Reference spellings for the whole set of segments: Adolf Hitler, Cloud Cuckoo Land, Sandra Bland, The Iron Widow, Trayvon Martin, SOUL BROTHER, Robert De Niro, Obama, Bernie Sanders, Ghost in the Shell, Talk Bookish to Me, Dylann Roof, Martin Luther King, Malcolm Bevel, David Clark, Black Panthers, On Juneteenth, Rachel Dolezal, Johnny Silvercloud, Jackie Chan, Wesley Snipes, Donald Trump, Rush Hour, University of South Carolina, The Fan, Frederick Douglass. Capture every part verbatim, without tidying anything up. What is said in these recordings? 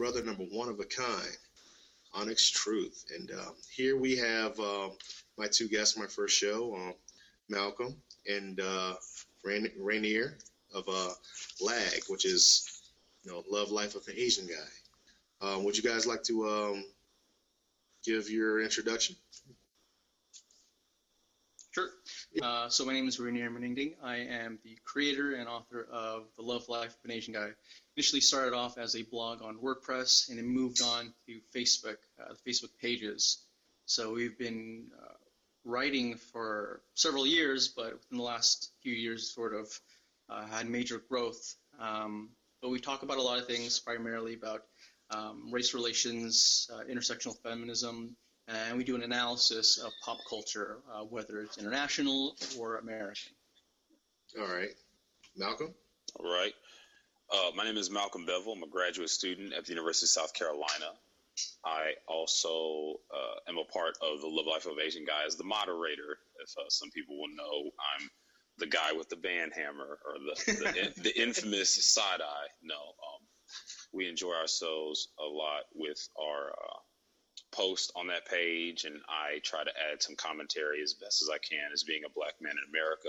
brother number one of a kind, Onyx Truth. And uh, here we have uh, my two guests on my first show, uh, Malcolm and uh, Rain- Rainier of uh, L A G, which is, you know, Love, Life of an Asian Guy. Um, would you guys like to um, give your introduction? Sure. Uh, so my name is Rainier Maningding. I am the creator and author of The Love Life of an Asian Guy. Initially started off as a blog on WordPress and then moved on to Facebook, uh, the Facebook pages. So we've been uh, writing for several years, but within the last few years sort of uh, had major growth. Um, but we talk about a lot of things, primarily about um, race relations, uh, intersectional feminism, and we do an analysis of pop culture, uh, whether it's international or American. All right. Malcolm? All right. Uh, my name is Malcolm Bevel. I'm a graduate student at the University of South Carolina. I also uh, am a part of the Love Life of Asian Guy as the moderator. If uh, some people will know, I'm the guy with the band hammer or the, the, in, the infamous side eye. No, um, we enjoy ourselves a lot with our uh, post on that page, and I try to add some commentary as best as I can as being a black man in America.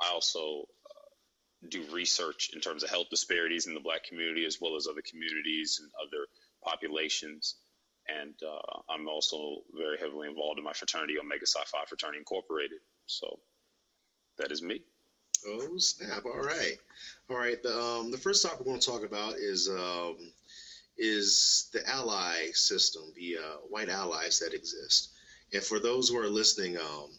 I also uh, do research in terms of health disparities in the black community as well as other communities and other populations, and uh, I'm also very heavily involved in my fraternity, Omega Psi Phi Fraternity Incorporated. So that is me. Oh snap! All right, all right. The um, the first topic we're going to talk about is um, is the ally system, the uh, white allies that exist. And for those who are listening, um,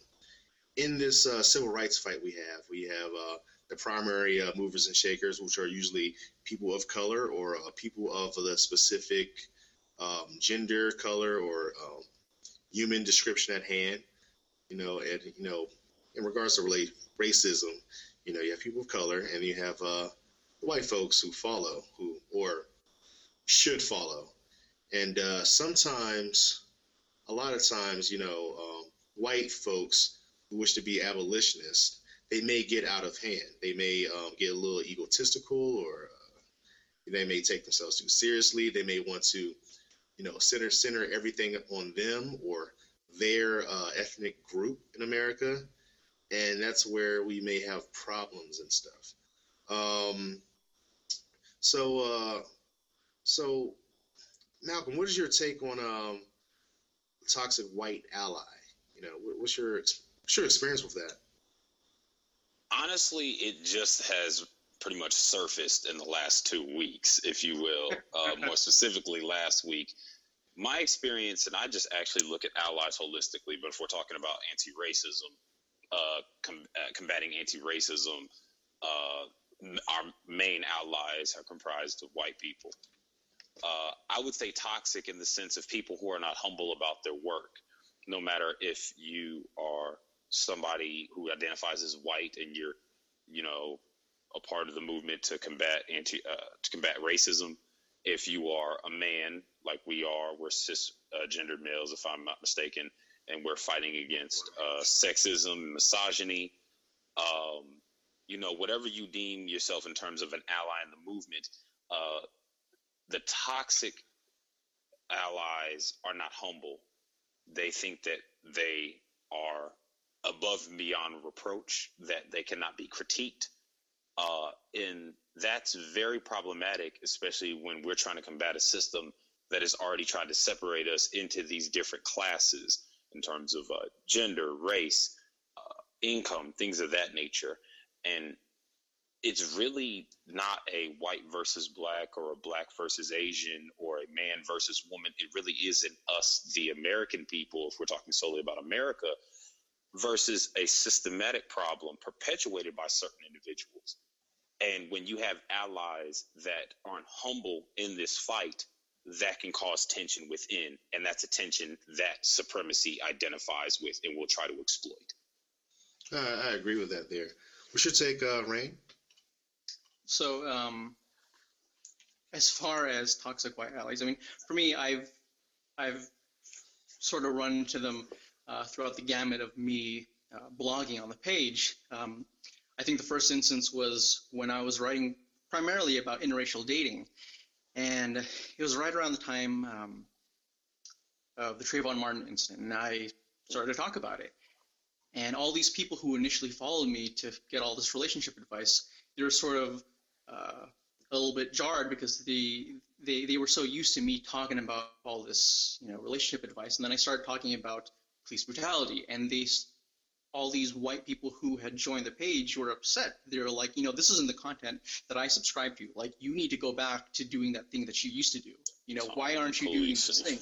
in this uh, civil rights fight we have, we have uh, the primary uh, movers and shakers, which are usually people of color or uh, people of the specific um, gender, color, or um, human description at hand. You know, and you know, in regards to relate racism, you know, you have people of color, and you have uh, white folks who follow, who or should follow. And uh, sometimes, a lot of times, you know, um, white folks who wish to be abolitionists, they may get out of hand. They may um, get a little egotistical, or uh, they may take themselves too seriously. They may want to, you know, center center everything on them or their uh, ethnic group in America. And that's where we may have problems and stuff. Um, so, uh, So, Malcolm, what is your take on um, toxic white ally? You know, what's your what's your experience with that? Honestly, it just has pretty much surfaced in the last two weeks, if you will. Uh, more specifically, last week, my experience, and I just actually look at allies holistically. But if we're talking about anti-racism, uh, com- uh, combating anti-racism, uh, our main allies are comprised of white people. Uh, I would say toxic in the sense of people who are not humble about their work. No matter if you are somebody who identifies as white and you're, you know, a part of the movement to combat anti uh, to combat racism. If you are a man like we are, we're cisgendered uh, males, if I'm not mistaken, and we're fighting against uh, sexism, misogyny. Um, you know, whatever you deem yourself in terms of an ally in the movement. Uh, The toxic allies are not humble. They think that they are above and beyond reproach, that they cannot be critiqued. Uh, and that's very problematic, especially when we're trying to combat a system that has already tried to separate us into these different classes in terms of uh, gender, race, uh, income, things of that nature. And it's really not a white versus black or a black versus Asian or a man versus woman. It really is an us, the American people, if we're talking solely about America, versus a systematic problem perpetuated by certain individuals. And when you have allies that aren't humble in this fight, that can cause tension within. And that's a tension that supremacy identifies with and will try to exploit. Uh, I agree with that there. What's your take, uh, Rain? So, um, as far as toxic white allies, I mean, for me, I've I've sort of run into them uh, throughout the gamut of me uh, blogging on the page. Um, I think the first instance was when I was writing primarily about interracial dating, And it was right around the time um, of the Trayvon Martin incident, and I started to talk about it. And all these people who initially followed me to get all this relationship advice, they were sort of uh, a little bit jarred because the they, they were so used to me talking about all this, you know, relationship advice. And then I started talking about police brutality, and they, all these white people who had joined the page were upset. They were like, you know, this isn't the content that I subscribe to. Like, you need to go back to doing that thing that you used to do. You know, why aren't you doing this thing?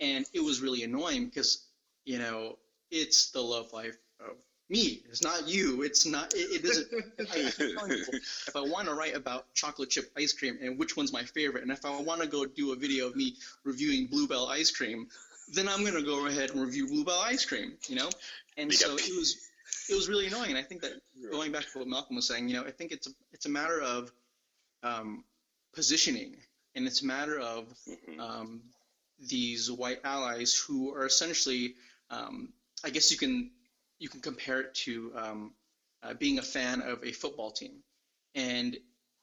And it was really annoying because, you know, it's the love life of me. It's not you. It's not, it, it isn't. I, if I want to write about chocolate chip ice cream and which one's my favorite, and if I want to go do a video of me reviewing Blue Bell ice cream, then I'm going to go ahead and review Blue Bell ice cream, you know? And so it was it was really annoying. And I think that going back to what Malcolm was saying, you know, I think it's a, it's a matter of um, positioning, and it's a matter of um, these white allies who are essentially, um, I guess you can you can compare it to um, uh, being a fan of a football team and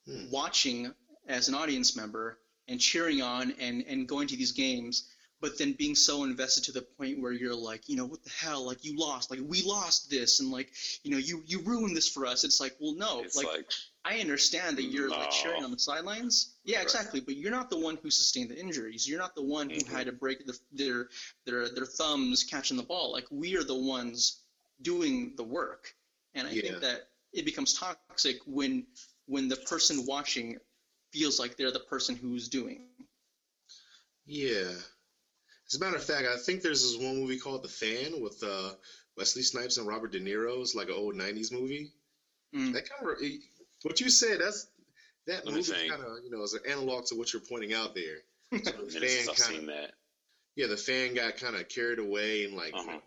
hmm. watching as an audience member and cheering on and, and going to these games, but then being so invested to the point where you're like, you know, what the hell, like, you lost, like, we lost this, and like, you know, you you ruined this for us. It's like, well, no, like, like, I understand that you're, no. like, cheering on the sidelines. Yeah, right. Exactly, but you're not the one who sustained the injuries. You're not the one mm-hmm. who had to break the, their, their, their thumbs catching the ball. Like, we are the ones doing the work. And I yeah. think that it becomes toxic when when the person watching feels like they're the person who's doing. Yeah. As a matter of fact, I think there's this one movie called The Fan with uh, Wesley Snipes and Robert De Niro. It's like an old nineties movie. Mm. That kind of what you said. That's that Let movie kind of you know is an analog to what you're pointing out there. So the fan kind of yeah, The Fan got kind of carried away and like uh-huh.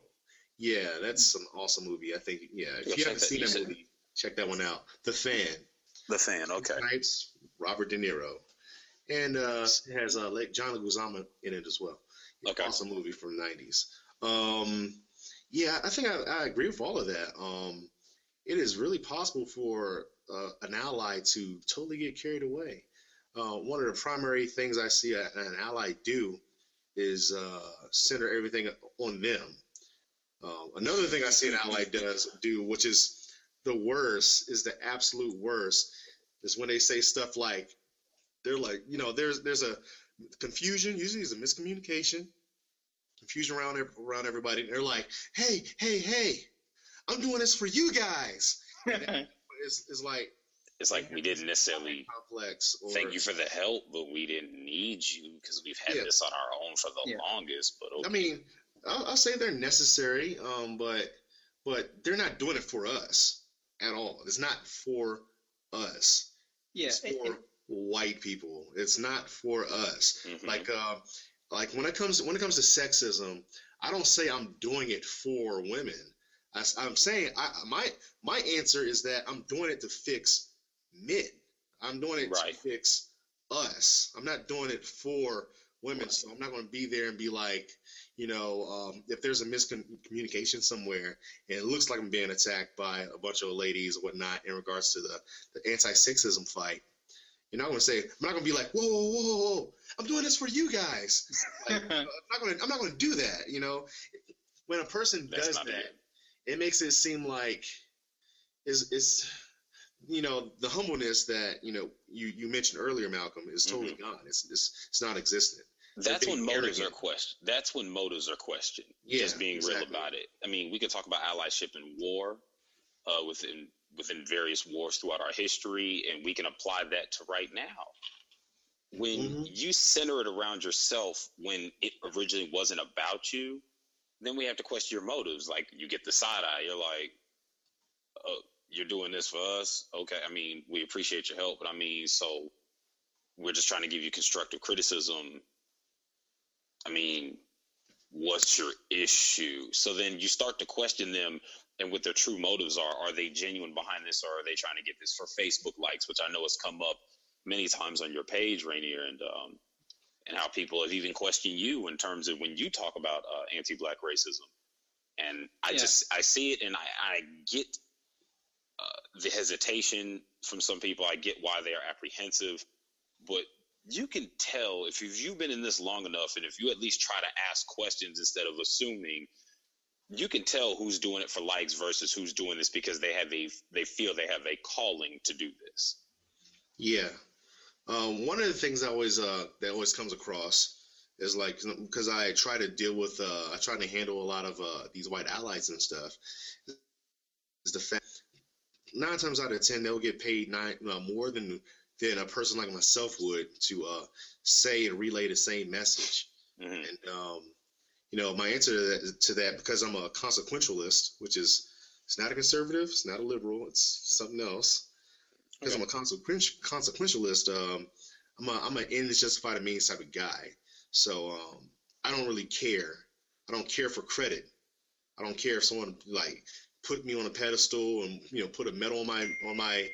yeah, that's an awesome movie. I think yeah, if You'll you haven't that, seen that said... movie, check that one out. The Fan. The Fan. Okay. Snipes, Robert De Niro, and uh, it has uh, John Leguizamo in it as well. Okay. Awesome movie from the nineties. Um, yeah, I think I, I agree with all of that. Um, it is really possible for uh, an ally to totally get carried away. Uh, one of the primary things I see a, an ally do is uh, center everything on them. Uh, another thing I see an ally does do, which is the worst, is the absolute worst, is when they say stuff like, they're like, you know, there's there's a confusion, usually is a miscommunication, confusion around around everybody. They're like, hey, hey, hey, I'm doing this for you guys. it's, it's like, it's like we didn't necessarily complex or, thank you for the help, but we didn't need you because we've had yeah. this on our own for the yeah. longest. But okay. I mean, I'll, I'll say they're necessary, um, but but they're not doing it for us at all. It's not for us. Yeah. It's for it, it, white people. It's not for us. Mm-hmm. Like, uh, like when it comes when it comes to sexism, I don't say I'm doing it for women. I, I'm saying I, my my answer is that I'm doing it to fix men. I'm doing it right. to fix us. I'm not doing it for women. Right. So I'm not going to be there and be like, you know, um, if there's a miscommunication somewhere and it looks like I'm being attacked by a bunch of ladies or whatnot in regards to the, the anti-sexism fight. You know, I'm gonna say I'm not gonna be like, whoa, whoa, whoa, whoa! I'm doing this for you guys. Like, I'm not gonna, I'm not gonna do that. You know, when a person That's does that, bad. It makes it seem like is is, you know, the humbleness that you know you, you mentioned earlier, Malcolm, is totally mm-hmm. gone. It's it's it's non-existent. That's when motives arrogant. are questioned. That's when motives are questioned. Yeah, just being exactly. real about it. I mean, we could talk about allyship in war, uh, within. within various wars throughout our history, and we can apply that to right now. When mm-hmm. you center it around yourself when it originally wasn't about you, then we have to question your motives. Like, you get the side eye, you're like, oh, you're doing this for us? Okay, I mean, we appreciate your help, but I mean, so we're just trying to give you constructive criticism. I mean, what's your issue? So then you start to question them and what their true motives are. Are they genuine behind this, or are they trying to get this for Facebook likes, which I know has come up many times on your page, Rainier, and um, and how people have even questioned you in terms of when you talk about uh, anti-Black racism. And I yeah. just, I see it, and I, I get uh, the hesitation from some people. I get why they are apprehensive, but you can tell if you've been in this long enough, and if you at least try to ask questions instead of assuming, you can tell who's doing it for likes versus who's doing this because they have a, they feel they have a calling to do this. Yeah. Um, one of the things I always uh, that always comes across is like, because I try to deal with, uh, I try to handle a lot of uh, these white allies and stuff, is the fact nine times out of ten, they'll get paid nine, uh, more than than a person like myself would to uh, say and relay the same message. Mm-hmm. And, um, you know, my answer to that, to that, because I'm a consequentialist, which is, it's not a conservative, it's not a liberal, it's something else. Because okay. I'm a consequential, consequentialist, um, I'm a, I'm an end is justified in means type of guy. So um, I don't really care. I don't care for credit. I don't care if someone like put me on a pedestal and, you know, put a medal on my on my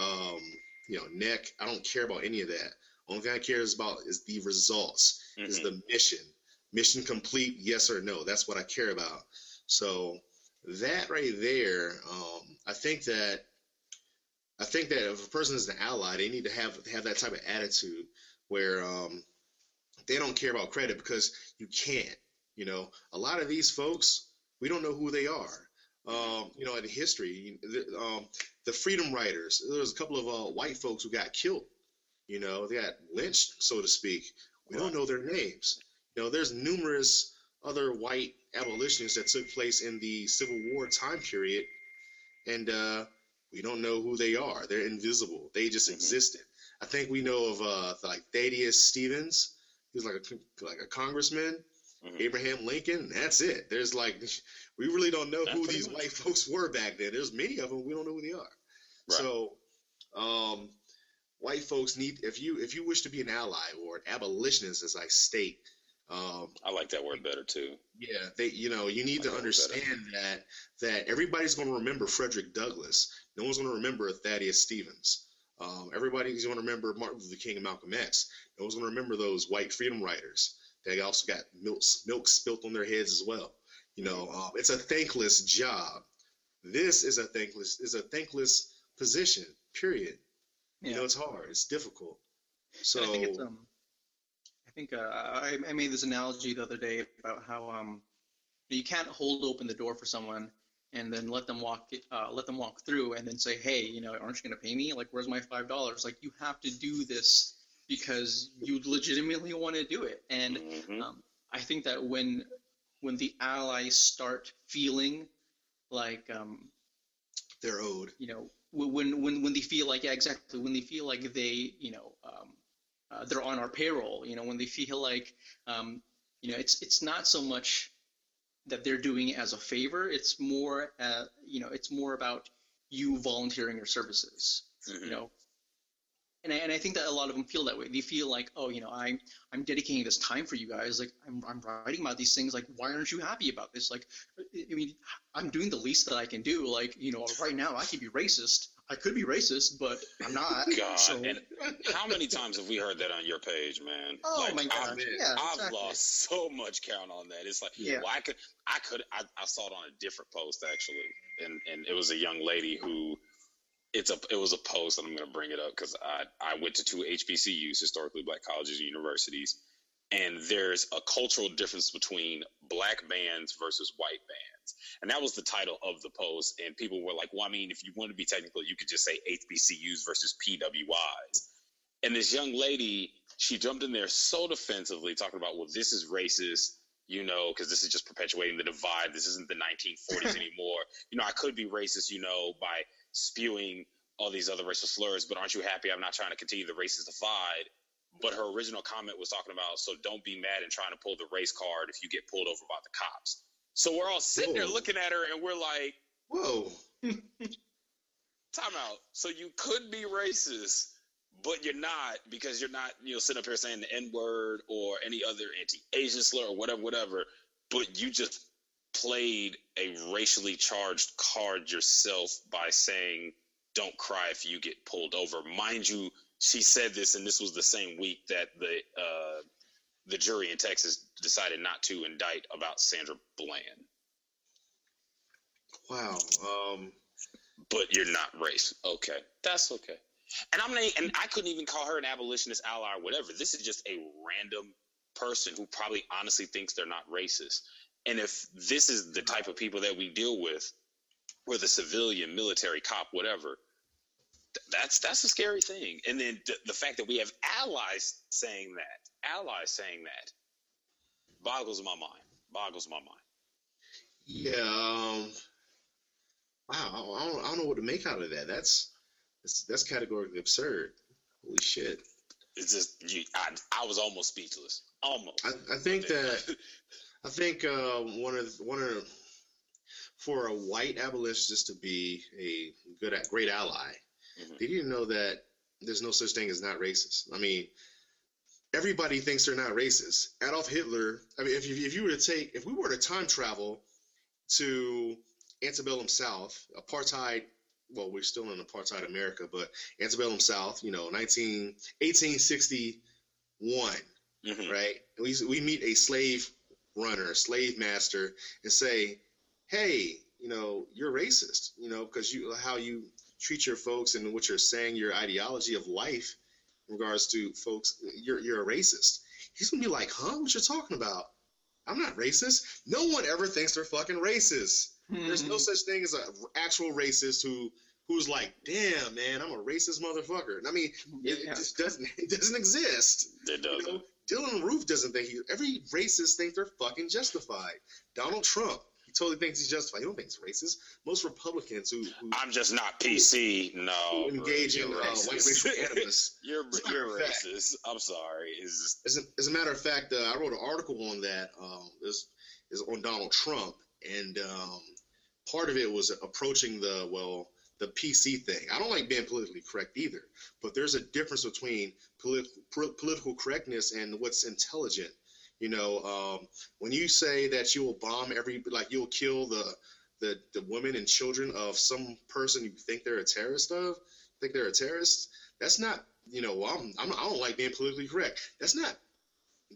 um, you know, neck. I don't care about any of that. Only thing I care about is the results, mm-hmm. is the mission. Mission complete, yes or no. That's what I care about. So that right there, um, I think that I think that if a person is an ally, they need to have have that type of attitude where um, they don't care about credit, because you can't, you know, a lot of these folks, we don't know who they are. Um, you know, in history, the, um, the freedom riders, there was a couple of uh, white folks who got killed, you know, they got lynched, so to speak. We don't know their names. You know, there's numerous other white abolitionists that took place in the Civil War time period. And uh, we don't know who they are. They're invisible. They just mm-hmm. existed. I think we know of uh, like Thaddeus Stevens. He's like a like a congressman, mm-hmm. Abraham Lincoln. That's it. There's like, we really don't know that's who these much. White folks were back then. There's many of them. We don't know who they are. Right. So, um, white folks need, if you if you wish to be an ally or an abolitionist, as I state. Um, I like that word better too. Yeah, they you know you need like to understand that that everybody's going to remember Frederick Douglass. No one's going to remember Thaddeus Stevens. Um, everybody's going to remember Martin Luther King and Malcolm X. No one's going to remember those white freedom riders. They also got milk, milk spilt on their heads as well. You know, um, it's a thankless job. This is a thankless is a thankless position. Period. Yeah. You know, it's hard. It's difficult. So and I think it's, um, I think uh, I, I made this analogy the other day about how um, you can't hold open the door for someone and then let them walk, uh, let them walk through, and then say, "Hey, you know, aren't you going to pay me? Like, where's my five dollars? Like, you have to do this because you legitimately want to do it." And mm-hmm. um, I think that when when the allies start feeling like um, they're owed, you know, when when when they feel like yeah, exactly when they feel like they, you know, um, uh, they're on our payroll, you know, when they feel like, um, you know, it's it's not so much that they're doing it as a favor. It's more, uh, you know, it's more about you volunteering your services, mm-hmm. you know. And I, and I think that a lot of them feel that way. They feel like, oh, you know, I'm I'm dedicating this time for you guys. Like, I'm I'm writing about these things. Like, why aren't you happy about this? Like, I mean, I'm doing the least that I can do. Like, you know, right now I could be racist. I could be racist, but I'm not. God, so. And how many times have we heard that on your page, man? Oh like, my God! I've, yeah, I've exactly. lost so much count on that. It's like, yeah. well, I could, I could, I, I saw it on a different post actually, and and it was a young lady who, it's a, it was a post, and I'm going to bring it up because I I went to two H B C Us, historically black colleges and universities, and there's a cultural difference between black bands versus white bands. And that was the title of the post. And people were like, well, I mean, if you want to be technical, you could just say H B C Us versus P W Is. And this young lady, she jumped in there so defensively talking about, well, this is racist, you know, because this is just perpetuating the divide. This isn't the nineteen forties anymore. You know, I could be racist, you know, by spewing all these other racial slurs, but aren't you happy I'm not trying to continue the racist divide? But her original comment was talking about, so don't be mad and trying to pull the race card if you get pulled over by the cops. So we're all sitting Whoa. There looking at her, and we're like, whoa, time out. So you could be racist, but you're not, because you're not, you know, sitting up here saying the N-word or any other anti-Asian slur or whatever, whatever, but you just played a racially charged card yourself by saying, don't cry if you get pulled over. Mind you, she said this, and this was the same week that the uh, – the jury in Texas decided not to indict about Sandra Bland. Wow. Um, but you're not racist. Okay. That's okay. And I'm not, and I couldn't even call her an abolitionist ally or whatever. This is just a random person who probably honestly thinks they're not racist. And if this is the type of people that we deal with, whether civilian, military, cop, whatever, th- that's that's a scary thing. And then th- the fact that we have allies saying that, allies saying that, boggles my mind. Boggles my mind. Yeah. Um, wow. I don't, I don't know what to make out of that. That's that's, that's categorically absurd. Holy shit. It's just you, I, I was almost speechless. Almost. I, I think that. I think uh, one of one of for a white abolitionist to be a good great ally, mm-hmm. they didn't know that there's no such thing as not racist. I mean, everybody thinks they're not racist. Adolf Hitler. I mean, if you, if you were to take if we were to time travel to antebellum South, apartheid. Well, we're still in apartheid America, but antebellum South. You know, eighteen sixty-one, mm-hmm. right? We we meet a slave runner, a slave master, and say, hey, you know, you're racist, you know, because you how you treat your folks and what you're saying, your ideology of life in regards to folks, you're you're a racist. He's gonna be like, huh, what you're talking about? I'm not racist. No one ever thinks they're fucking racist. Mm-hmm. There's no such thing as an actual racist who who's like, damn, man, I'm a racist motherfucker. And I mean, it, yeah. it just doesn't it doesn't exist. It doesn't. You know? Dylann Roof doesn't think he. Every racist thinks they're fucking justified. Donald Trump, he totally thinks he's justified. He don't think he's racist. Most Republicans who, who I'm just not P C. Who, no, who engage in uh, white racial animus. You're you're racist. I'm sorry. It's just... as, a, as a matter of fact, uh, I wrote an article on that. Um, is is on Donald Trump, and um, part of it was approaching the well. The P C thing. I don't like being politically correct either, but there's a difference between polit- pro- political correctness and what's intelligent. You know, um, when you say that you will bomb every, like you'll kill the, the the women and children of some person you think they're a terrorist of, think they're a terrorist. That's not, you know, I'm, I'm I don't like being politically correct. That's not,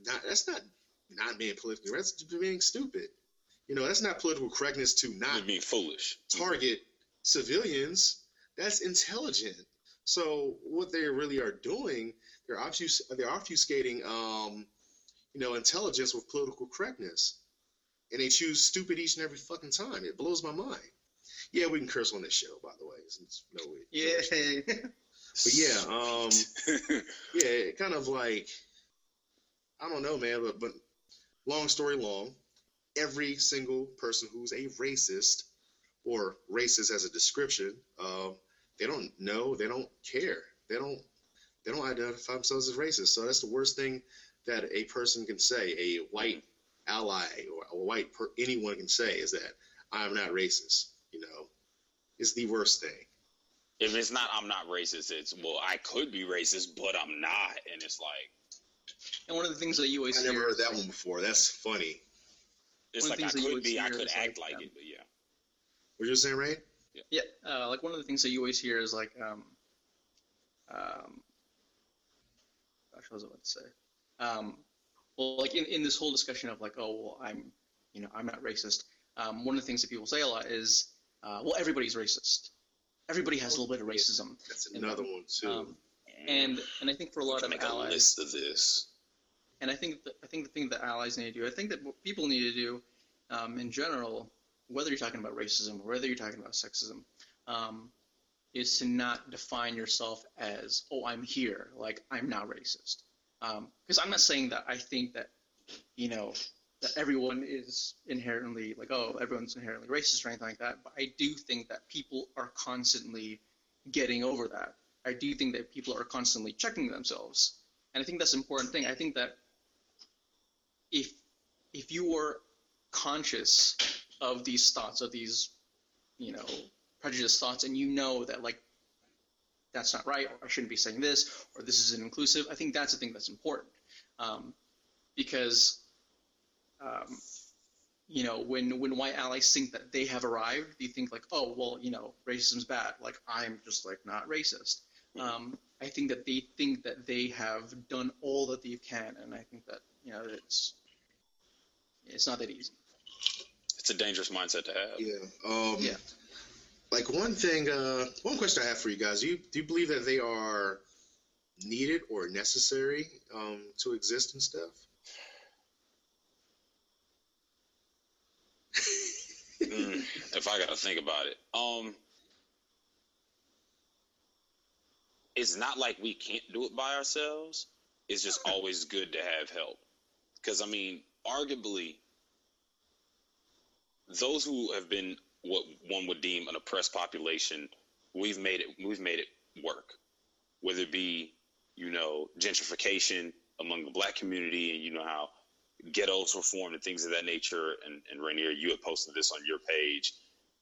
not that's not not being politically correct. That's being stupid. You know, that's not political correctness to not be foolish. Target. Civilians, that's intelligent. So what they really are doing, they're obfus- they're obfuscating, um, you know, intelligence with political correctness, and they choose stupid each and every fucking time. It blows my mind. Yeah, we can curse on this show, by the way. It's no way. Yeah. But yeah, um, yeah, it kind of like, I don't know, man. But but long story long, every single person who's a racist. Or racist as a description, um, they don't know, they don't care, they don't, they don't identify themselves as racist. So that's the worst thing that a person can say, a white ally or a white per- anyone can say is that I'm not racist. You know, it's the worst thing. If it's not I'm not racist, it's well I could be racist, but I'm not, and it's like. And one of the things that you always. I never heard that one before. That's funny. It's like I could be, I could act like it, but yeah. What you're saying, right? Yeah. yeah uh, like one of the things that you always hear is like, um, um, gosh, what was I about to say? Um, well, like in, in this whole discussion of like, oh, well, I'm, you know, I'm not racist. Um, one of the things that people say a lot is, uh, well, everybody's racist. Everybody has a little bit of racism. That's another one too. Um, and and I think for a lot of allies, make a list of this. And I think that, I think the thing that allies need to do, I think that what people need to do, um, in general. Whether you're talking about racism or whether you're talking about sexism, um, is to not define yourself as, oh, I'm here, like, I'm not racist. Because um, I'm not saying that I think that, you know, that everyone is inherently, like, oh, everyone's inherently racist or anything like that, but I do think that people are constantly getting over that. I do think that people are constantly checking themselves. And I think that's an important thing. I think that if if you were conscious of these thoughts, of these, you know, prejudiced thoughts, and you know that, like, that's not right, or I shouldn't be saying this, or this isn't inclusive, I think that's the thing that's important. Um, because, um, you know, when, when white allies think that they have arrived, they think, like, oh, well, you know, racism's bad, like, I'm just, like, not racist. Um, I think that they think that they have done all that they can, and I think that, you know, it's it's not that easy. It's a dangerous mindset to have. Yeah. Um, yeah. Like one thing, uh, one question I have for you guys: Do you do you believe that they are needed or necessary um, to exist and stuff? mm, if I gotta think about it, um, it's not like we can't do it by ourselves. It's just always good to have help, because I mean, arguably, those who have been what one would deem an oppressed population, we've made it we've made it work, whether it be, you know, gentrification among the black community, and you know how ghettos were formed and things of that nature. And, and Rainier, you had posted this on your page.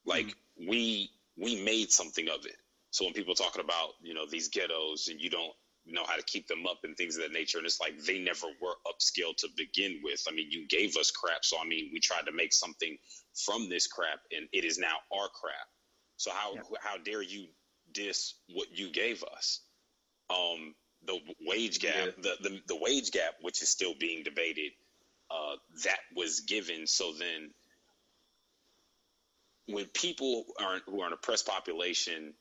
Like mm-hmm. we we made something of it. So when people are talking about, you know, these ghettos and you don't know how to keep them up and things of that nature, and it's like they never were upscale to begin with. I mean, you gave us crap, so I mean, we tried to make something from this crap, and it is now our crap. So how yeah. how dare you diss what you gave us? Um, the wage gap, yeah. the, the the wage gap, which is still being debated, uh, that was given. So then, when people are who are an oppressed population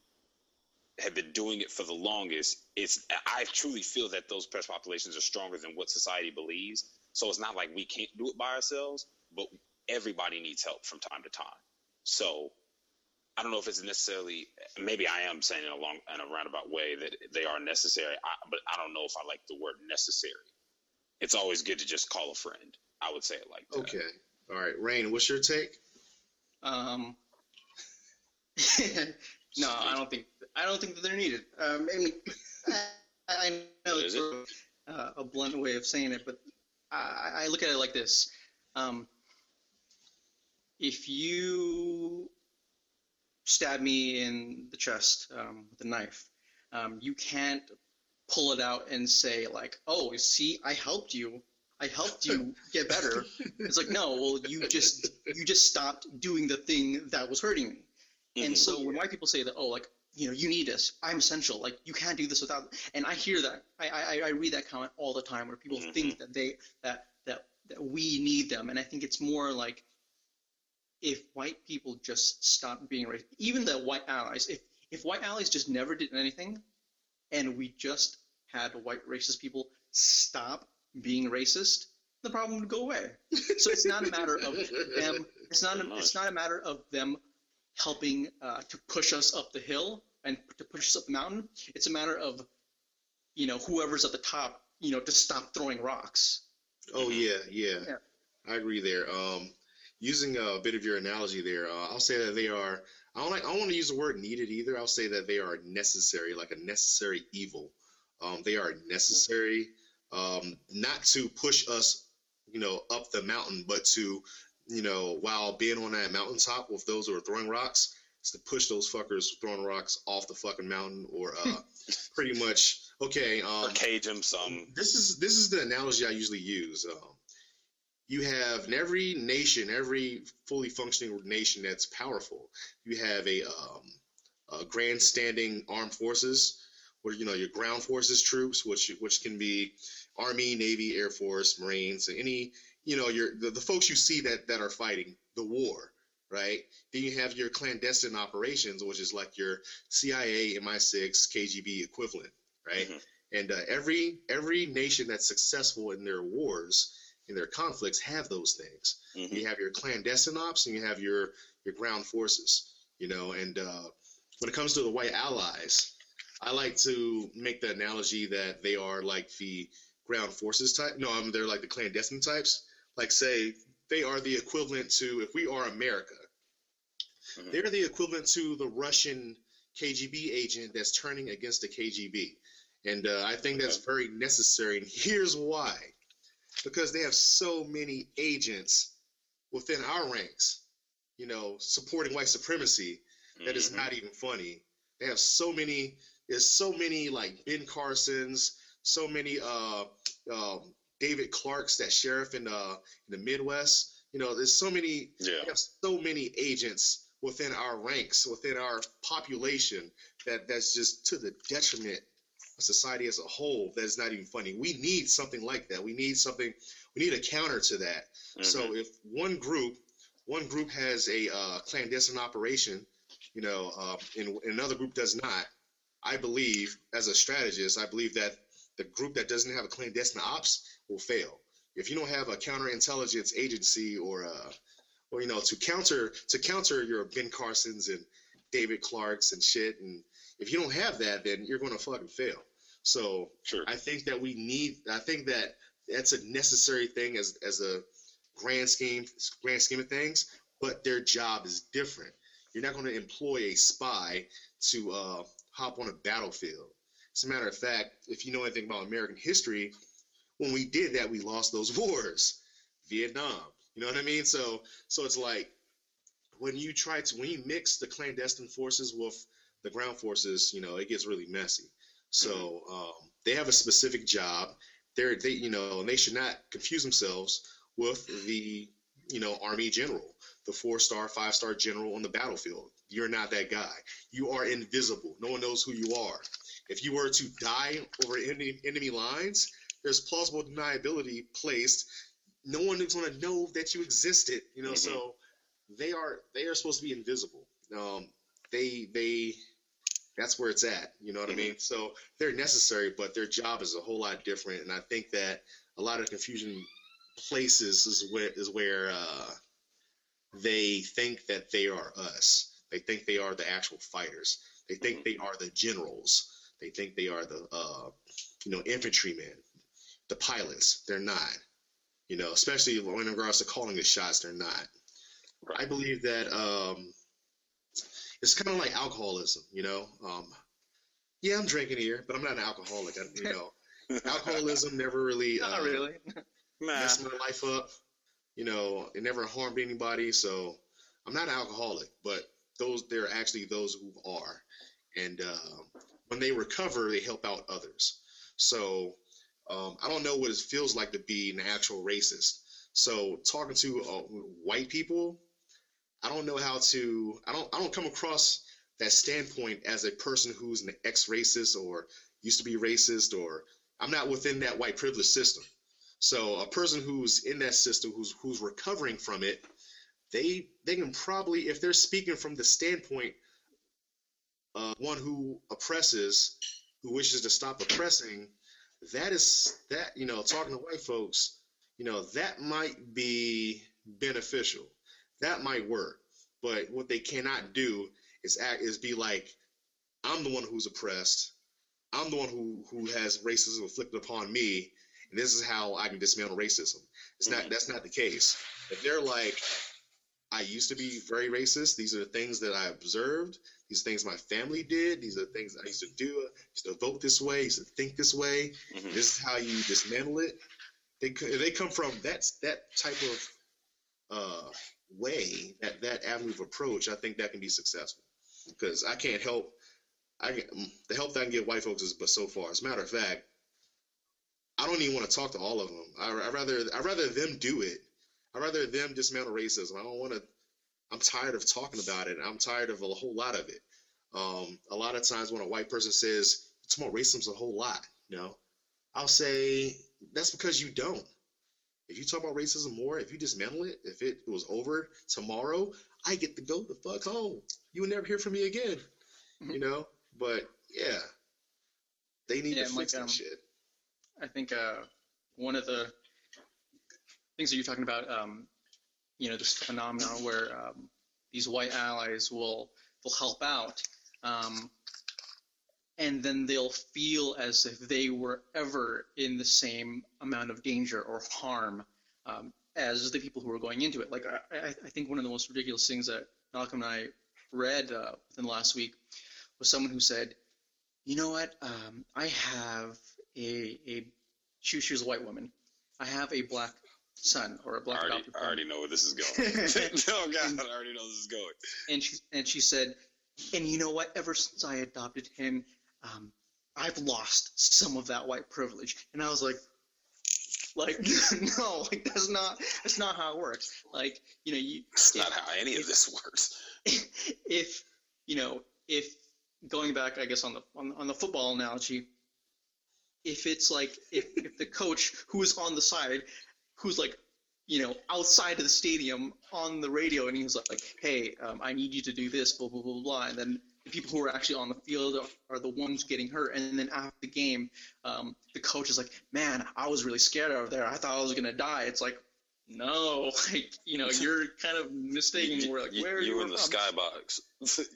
have been doing it for the longest, it's I truly feel that those oppressed populations are stronger than what society believes. So it's not like we can't do it by ourselves, but everybody needs help from time to time. So I don't know if it's necessarily, maybe I am saying in a long and a roundabout way that they are necessary, I, but I don't know if I like the word necessary. It's always good to just call a friend. I would say it like that. Okay. All right. Rain, what's your take? Um, no, I don't think, I don't think that they're needed. Um, I mean, I, I know it's sort of, uh, a blunt way of saying it, but I, I look at it like this. Um, If you stab me in the chest um, with a knife, um, you can't pull it out and say like, "Oh, see, I helped you. I helped you get better." It's like, no, well, you just you just stopped doing the thing that was hurting me. Mm-hmm. And so when white people say that, oh, like you know, you need us. I'm essential. Like you can't do this without. And I hear that. I I, I read that comment all the time where people mm-hmm. think that they that that that we need them. And I think it's more like, if white people just stopped being racist, even the white allies, if, if white allies just never did anything and we just had white racist people stop being racist, the problem would go away. So it's not a matter of them, it's not a, it's not a matter of them helping uh, to push us up the hill and to push us up the mountain. It's a matter of, you know, whoever's at the top, you know, to stop throwing rocks. Oh yeah, yeah, yeah. I agree there. Um, Using a bit of your analogy there, uh, I'll say that they are, I don't, like, I don't want to use the word needed either. I'll say that they are necessary, like a necessary evil. Um, they are necessary um, not to push us, you know, up the mountain, but to, you know, while being on that mountaintop with those who are throwing rocks, it's to push those fuckers throwing rocks off the fucking mountain or uh, pretty much, okay. Um, or cage them some. This is, this is the analogy I usually use. Um, You have in every nation, every fully functioning nation that's powerful, you have a, um, a grandstanding armed forces, or you know your ground forces troops, which which can be Army, Navy, Air Force, Marines, any you know your the, the folks you see that that are fighting the war, right? Then you have your clandestine operations, which is like your C I A, M I six, K G B equivalent, right? Mm-hmm. And uh, every every nation that's successful in their wars, in their conflicts, have those things. Mm-hmm. You have your clandestine ops and you have your, your ground forces, you know, and uh, when it comes to the white allies, I like to make the analogy that they are like the ground forces type. No, I mean, they're like the clandestine types. Like say they are the equivalent to, if we are America, mm-hmm. they're the equivalent to the Russian K G B agent that's turning against the K G B. And uh, I think okay. that's very necessary. And here's why. Because they have so many agents within our ranks, you know, supporting white supremacy, that mm-hmm. is not even funny. They have so many, there's so many like Ben Carsons, so many uh, um, David Clarks, that sheriff in, uh, in the Midwest. You know, there's so many, yeah. they have so many agents within our ranks, within our population, that that's just to the detriment society as a whole. That is not even funny. We need something like that. We need something, we need a counter to that. Mm-hmm. So if one group, one group has a uh, clandestine operation you know, uh, and, and another group does not, I believe, as a strategist, I believe that the group that doesn't have a clandestine ops will fail. If you don't have a counterintelligence agency or, uh, or you know, to counter to counter your Ben Carsons and David Clarks and shit, and if you don't have that, then you're going to fucking fail. So sure. I think that we need, I think that that's a necessary thing as as a grand scheme, grand scheme of things, but their job is different. You're not going to employ a spy to uh, hop on a battlefield. As a matter of fact, if you know anything about American history, when we did that, we lost those wars. Vietnam, you know what I mean? So so it's like when you try to, when you mix the clandestine forces with the ground forces, you know, it gets really messy. So um, they have a specific job. They're, they, you know, and they should not confuse themselves with the, you know, Army general, the four-star, five-star general on the battlefield. You're not that guy. You are invisible. No one knows who you are. If you were to die over enemy, enemy lines, there's plausible deniability placed. No one is going to know that you existed, you know. Mm-hmm. So they are they are supposed to be invisible. Um, they they. That's where it's at, you know what mm-hmm. I mean? So they're necessary, but their job is a whole lot different, and I think that a lot of confusion places is where, is where uh, they think that they are us. They think they are the actual fighters. They think mm-hmm. they are the generals. They think they are the, uh, you know, infantrymen, the pilots. They're not, you know, especially when it regards to calling the shots, they're not. Right. I believe that um, – it's kind of like alcoholism, you know. Um, yeah, I'm drinking here, but I'm not an alcoholic. I, you know, alcoholism never really, uh, not really, nah. messed my life up. You know, it never harmed anybody, so I'm not an alcoholic. But those, there are actually those who are, and uh, when they recover, they help out others. So um, I don't know what it feels like to be an actual racist. So talking to uh, white people. I don't know how to, I don't I don't come across that standpoint as a person who's an ex-racist or used to be racist, or I'm not within that white privilege system. So a person who's in that system, who's who's recovering from it, they they can probably, if they're speaking from the standpoint of one who oppresses, who wishes to stop oppressing, that is, that, you know, talking to white folks, you know, that might be beneficial. That might work, but what they cannot do is act, is be like, I'm the one who's oppressed, I'm the one who, who has racism inflicted upon me, and this is how I can dismantle racism. It's not that's not the case. If they're like, I used to be very racist, these are the things that I observed, these are things my family did, these are the things I used to do, I used to vote this way, I used to think this way, mm-hmm. this is how you dismantle it. They they come from that that type of uh way, that that avenue of approach, I think that can be successful, because I can't help I can, the help that I can give white folks is but so far. As a matter of fact, I don't even want to talk to all of them. I, I rather I rather them do it. I rather them dismantle racism. I don't want to. I'm tired of talking about it. I'm tired of a whole lot of it. Um, a lot of times when a white person says, "It's more racism's a whole lot," you know, I'll say that's because you don't. If you talk about racism more, if you dismantle it, if it was over tomorrow, I get to go the fuck home. You will never hear from me again, mm-hmm. you know? But, yeah, they need yeah, to fix like, that um, shit. I think uh, one of the things that you're talking about, um, you know, this phenomenon where um, these white allies will, will help out, um, and then they'll feel as if they were ever in the same amount of danger or harm um, as the people who were going into it. Like, I, I think one of the most ridiculous things that Malcolm and I read uh, within the last week was someone who said, you know what, um, I have a, a – she, she was a white woman. I have a black son or a black I already, I already know where this is going. Oh, God, and, I already know where this is going. And she, and she said, and you know what, ever since I adopted him, Um, I've lost some of that white privilege. And I was like, like, no, like that's not, that's not how it works. Like, you know, you, that's not how any of this works. If, you know, if going back, I guess on the, on, on the football analogy, if it's like, if, if the coach who is on the side, who's like, you know, outside of the stadium on the radio, and he was like, hey, um, I need you to do this, blah, blah, blah, blah. And then the people who are actually on the field are, are the ones getting hurt. And then after the game, um, the coach is like, man, I was really scared out there. I thought I was going to die. It's like, no, like, you know, you're kind of mistaken. you, you, We're like, where you, you, you in the skybox.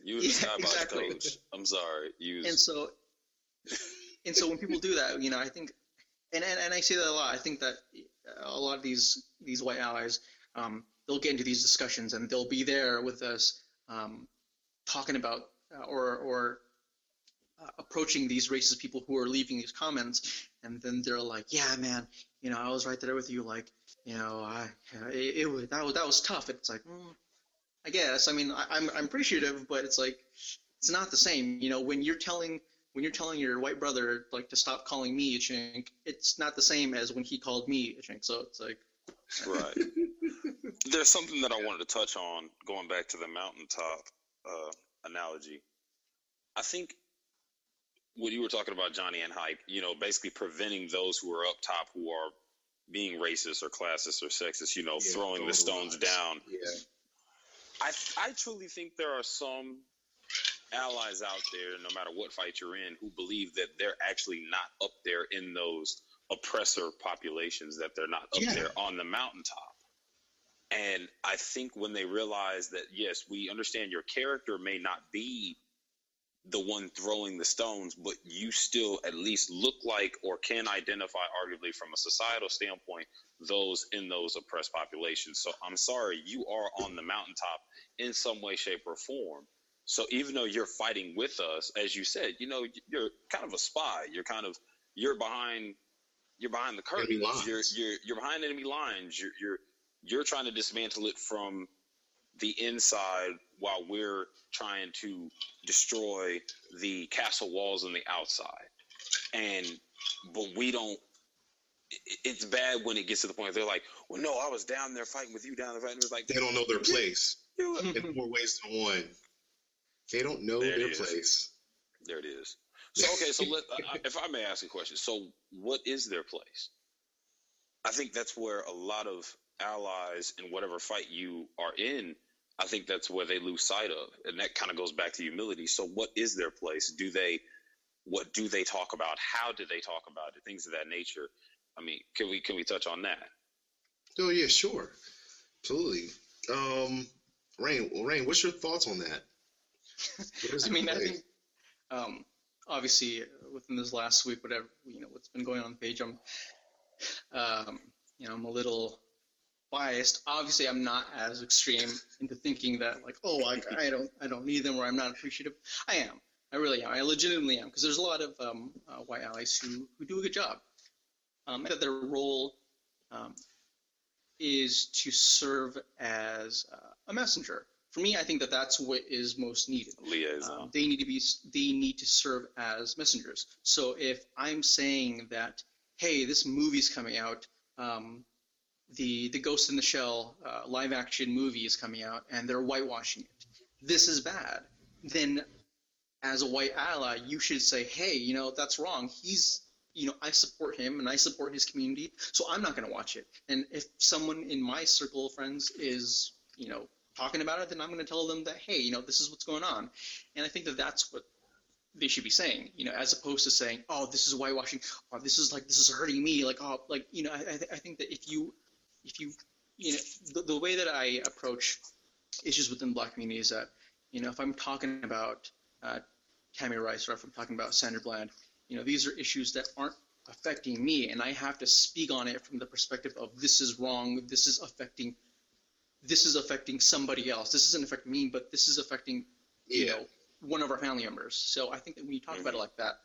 You in the yeah, skybox, exactly. Coach. I'm sorry. You was... And so, and so when people do that, you know, I think, and, and, and I say that a lot. I think that a lot of these these white allies, um, they'll get into these discussions and they'll be there with us, um, talking about uh, or or uh, approaching these racist people who are leaving these comments, and then they're like, yeah, man, you know, I was right there with you, like, you know, I it, it was, that was that was tough. It's like, mm, I guess, I mean, I, I'm I'm appreciative, but it's like, it's not the same, you know, when you're telling. When you're telling your white brother, like, to stop calling me a chink, it's not the same as when he called me a chink. So it's like, right. There's something that I wanted to touch on, going back to the mountaintop uh, analogy. I think what you were talking about, Johnny, and Hype, you know, basically preventing those who are up top who are being racist or classist or sexist, you know, yeah, throwing the stones lives. down. Yeah. I I truly think there are some allies out there, no matter what fight you're in, who believe that they're actually not up there in those oppressor populations, that they're not up yeah. there on the mountaintop. And I think when they realize that, yes, we understand your character may not be the one throwing the stones, but you still at least look like or can identify, arguably from a societal standpoint, those in those oppressed populations. So I'm sorry, you are on the mountaintop in some way, shape, or form. So even though you're fighting with us, as you said, you know, you're kind of a spy. You're kind of you're behind you're behind the curtain. You're you're you're behind enemy lines. You're you're you're trying to dismantle it from the inside while we're trying to destroy the castle walls on the outside. And but we don't. It's bad when it gets to the point where they're like, well, no, I was down there fighting with you down there fighting. It's like they don't know their place in more ways than one. They don't know there their place. There it is. So, okay, so let, I, if I may ask a question. So what is their place? I think that's where a lot of allies in whatever fight you are in, I think that's where they lose sight of. And that kind of goes back to humility. So what is their place? Do they – what do they talk about? How do they talk about it? Things of that nature. I mean, can we can we touch on that? Oh, yeah, sure. Absolutely. Um, Rain, Rain, what's your thoughts on that? I mean, I think um, obviously within this last week, whatever you know, what's been going on page, I'm, um, you know, I'm a little biased. Obviously, I'm not as extreme into thinking that like, oh, I, I don't, I don't need them, or I'm not appreciative. I am, I really am, I legitimately am, because there's a lot of um, uh, white allies who, who do a good job. Um, that their role um, is to serve as uh, a messenger. For me, I think that that's what is most needed. Liaison. Um, they need to be. They need to serve as messengers. So if I'm saying that, hey, this movie's coming out, um, the the Ghost in the Shell uh, live action movie is coming out, and they're whitewashing it. This is bad. Then, as a white ally, you should say, hey, you know, that's wrong. He's, you know, I support him and I support his community, so I'm not going to watch it. And if someone in my circle of friends is, you know, talking about it, then I'm going to tell them that, hey, you know, this is what's going on. And I think that that's what they should be saying, you know, as opposed to saying, oh, this is whitewashing, oh, this is like, this is hurting me, like, oh, like, you know, I, I, th- I think that if you, if you, you know, the, the way that I approach issues within the Black community is that, you know, if I'm talking about uh, Tamir Rice, or if I'm talking about Sandra Bland, you know, these are issues that aren't affecting me, and I have to speak on it from the perspective of this is wrong, this is affecting this is affecting somebody else. This isn't affecting me, but this is affecting, you yeah. know, one of our family members. So I think that when you talk mm-hmm. about it like that,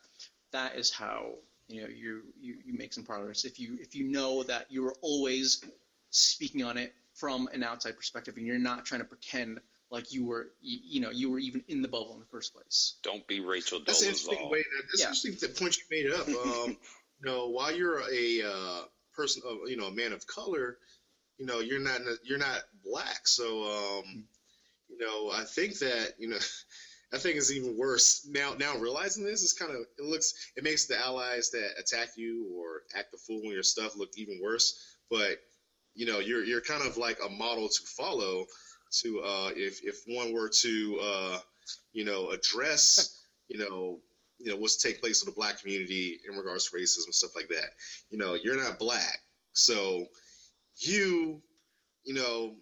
that is how, you know, you, you, you make some progress. If you if you know that you are always speaking on it from an outside perspective, and you're not trying to pretend like you were, you, you know, you were even in the bubble in the first place. Don't be Rachel Dolezal. That's an interesting way. That, that's yeah. interesting. The point you made up. Um, you know, while you're a uh, person of, you know, a man of color, you know, you're not you're not black, so um, you know, I think that you know, I think it's even worse now. Now realizing this is kind of it looks it makes the allies that attack you or act the fool on your stuff look even worse. But you know, you're you're kind of like a model to follow to uh, if if one were to uh, you know, address you know you know what's taking place in the black community in regards to racism and stuff like that. You know, you're not black, so you you know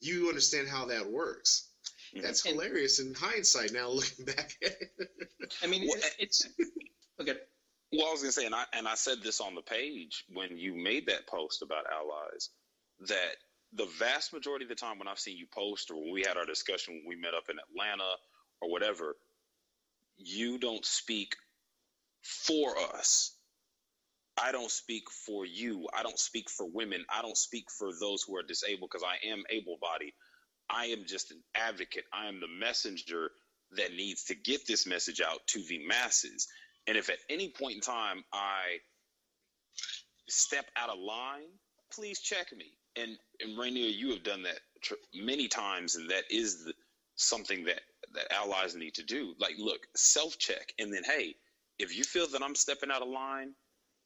you understand how that works. That's and, hilarious in hindsight now, looking back at it. I mean, well, it's okay. Well, I was gonna say, and I and I said this on the page when you made that post about allies, that the vast majority of the time when I've seen you post, or when we had our discussion when we met up in Atlanta or whatever, you don't speak for us. I don't speak for you. I don't speak for women. I don't speak for those who are disabled, because I am able-bodied. I am just an advocate. I am the messenger that needs to get this message out to the masses. And if at any point in time I step out of line, please check me. And, and Rainier, you have done that tr- many times, and that is the, something that, that allies need to do. Like, look, self-check, and then, hey, if you feel that I'm stepping out of line,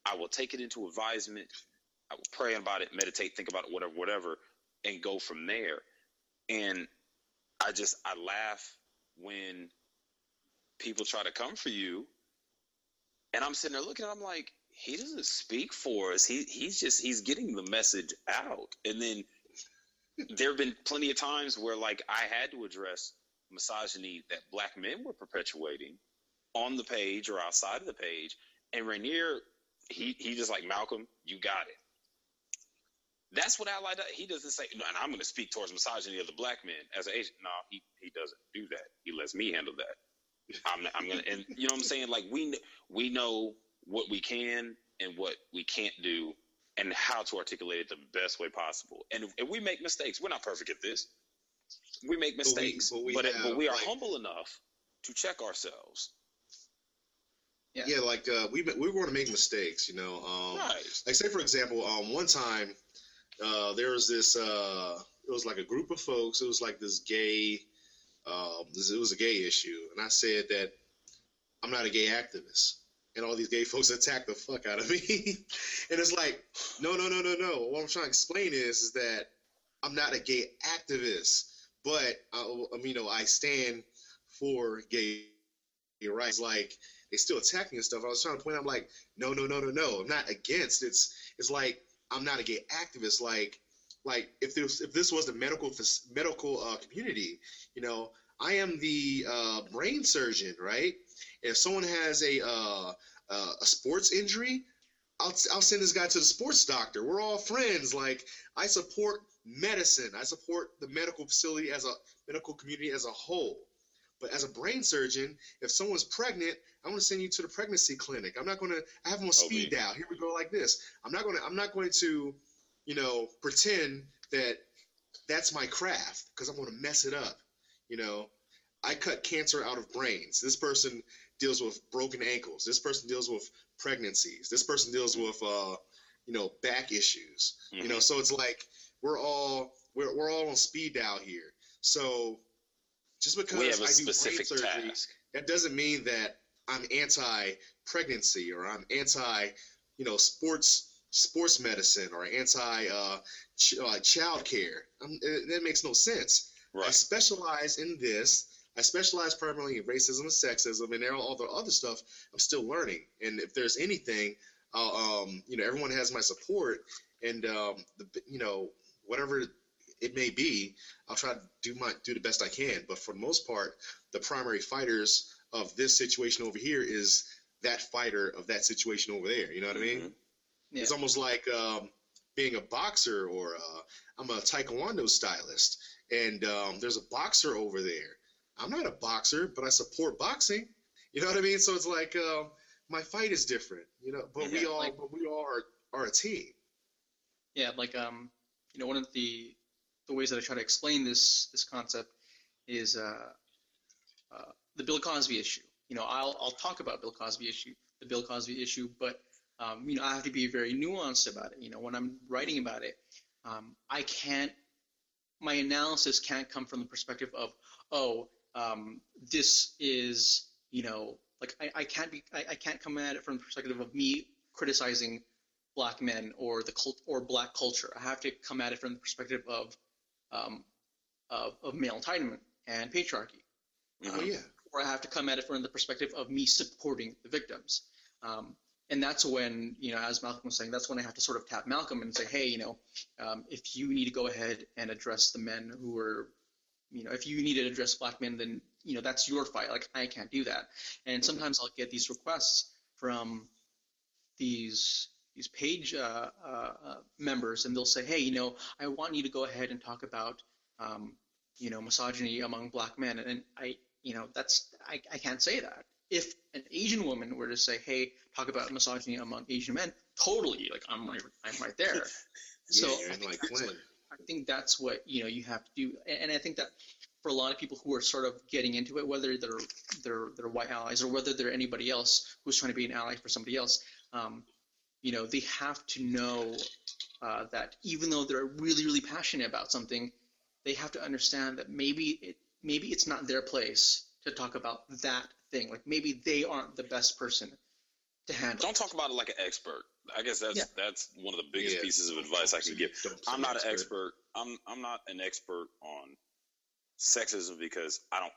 I will take it into advisement. I will pray about it, meditate, think about it, whatever, whatever, and go from there. And I just, I laugh when people try to come for you, and I'm sitting there looking, and I'm like, he doesn't speak for us. He he's just, he's getting the message out. And then there have been plenty of times where, like, I had to address misogyny that black men were perpetuating on the page or outside of the page. And Rainier, he, he just like, Malcolm, you got it. That's what ally does. He doesn't say, no, and I'm going to speak towards misogyny of the black men as an Asian. No, he, he doesn't do that. He lets me handle that. I'm I'm going to, and you know what I'm saying? Like, we we know what we can and what we can't do, and how to articulate it the best way possible. And if, if we make mistakes, we're not perfect at this. We make mistakes, but we, but we, but have, but we are like, humble enough to check ourselves. Yeah, yeah like uh, we we were going to make mistakes, you know. Um, right. Like, say for example, um, one time. Uh, there was this, uh, it was like a group of folks, it was like this gay, um, this, it was a gay issue, and I said that I'm not a gay activist, and all these gay folks attacked the fuck out of me, and it's like, no, no, no, no, no, what I'm trying to explain is, is that I'm not a gay activist, but, I, you know, I stand for gay rights, like, they still attacking and stuff. I was trying to point out, I'm like, no, no, no, no, no, I'm not against, it's, it's like, I'm not a gay activist. Like, like if this if this was the medical medical uh, community, you know, I am the uh, brain surgeon, right? If someone has a uh, uh, a sports injury, I'll I'll send this guy to the sports doctor. We're all friends. Like, I support medicine. I support the medical facility as a medical community as a whole. But as a brain surgeon, if someone's pregnant, I'm going to send you to the pregnancy clinic. I'm not going to – I have them on speed dial. Oh, here we go like this. I'm not going to – I'm not going to, you know, pretend that that's my craft, because I'm going to mess it up, you know. I cut cancer out of brains. This person deals with broken ankles. This person deals with pregnancies. This person deals with, uh, you know, back issues. Mm-hmm. You know, so it's like we're all we're, – we're all on speed dial here. So – just because we have a I do specific brain surgery, task. That doesn't mean that I'm anti-pregnancy, or I'm anti, you know, sports sports medicine, or anti uh, ch- uh, child care. I'm, it, that makes no sense. Right. I specialize in this. I specialize primarily in racism and sexism, and all the other stuff I'm still learning. And if there's anything, uh, um, you know, everyone has my support, and um, the, you know, whatever it may be, I'll try to do my do the best I can. But for the most part, the primary fighters of this situation over here is that fighter of that situation over there. You know what mm-hmm. I mean? Yeah. It's almost like um, being a boxer, or uh, I'm a taekwondo stylist, and um, there's a boxer over there. I'm not a boxer, but I support boxing. You know what I mean? So it's like uh, my fight is different. You know, but yeah, we all like, but we all are, are a team. Yeah, like um, you know, one of the The ways that I try to explain this this concept is uh, uh, the Bill Cosby issue. You know, I'll I'll talk about Bill Cosby issue, the Bill Cosby issue, but um, you know, I have to be very nuanced about it. You know, when I'm writing about it, um, I can't. My analysis can't come from the perspective of, oh, um, this is, you know, like I, I can't be I, I can't come at it from the perspective of me criticizing black men or the cult or black culture. I have to come at it from the perspective of um, of, of male entitlement and patriarchy. Oh yeah. Or I have to come at it from the perspective of me supporting the victims. Um, and that's when, you know, as Malcolm was saying, that's when I have to sort of tap Malcolm and say, hey, you know, um, if you need to go ahead and address the men who are, you know, if you need to address black men, then, you know, that's your fight. Like, I can't do that. And sometimes I'll get these requests from these these page uh, uh, members, and they'll say, hey, you know, I want you to go ahead and talk about, um, you know, misogyny among black men. And, and I, you know, that's, I, I can't say that. If an Asian woman were to say, hey, talk about misogyny among Asian men, totally, like, I'm right, I'm right there. yeah, so I think, like, that's what, I think that's what, you know, you have to do. And, and I think that for a lot of people who are sort of getting into it, whether they're, they're, they're white allies or whether they're anybody else who's trying to be an ally for somebody else, um, you know, they have to know uh, that even though they're really, really passionate about something, they have to understand that maybe it, maybe it's not their place to talk about that thing. Like, maybe they aren't the best person to handle. Don't talk about it like an expert. I guess that's yeah. that's one of the biggest yeah. pieces of advice I can give. I'm not an expert. I'm I'm not an expert on sexism because I don't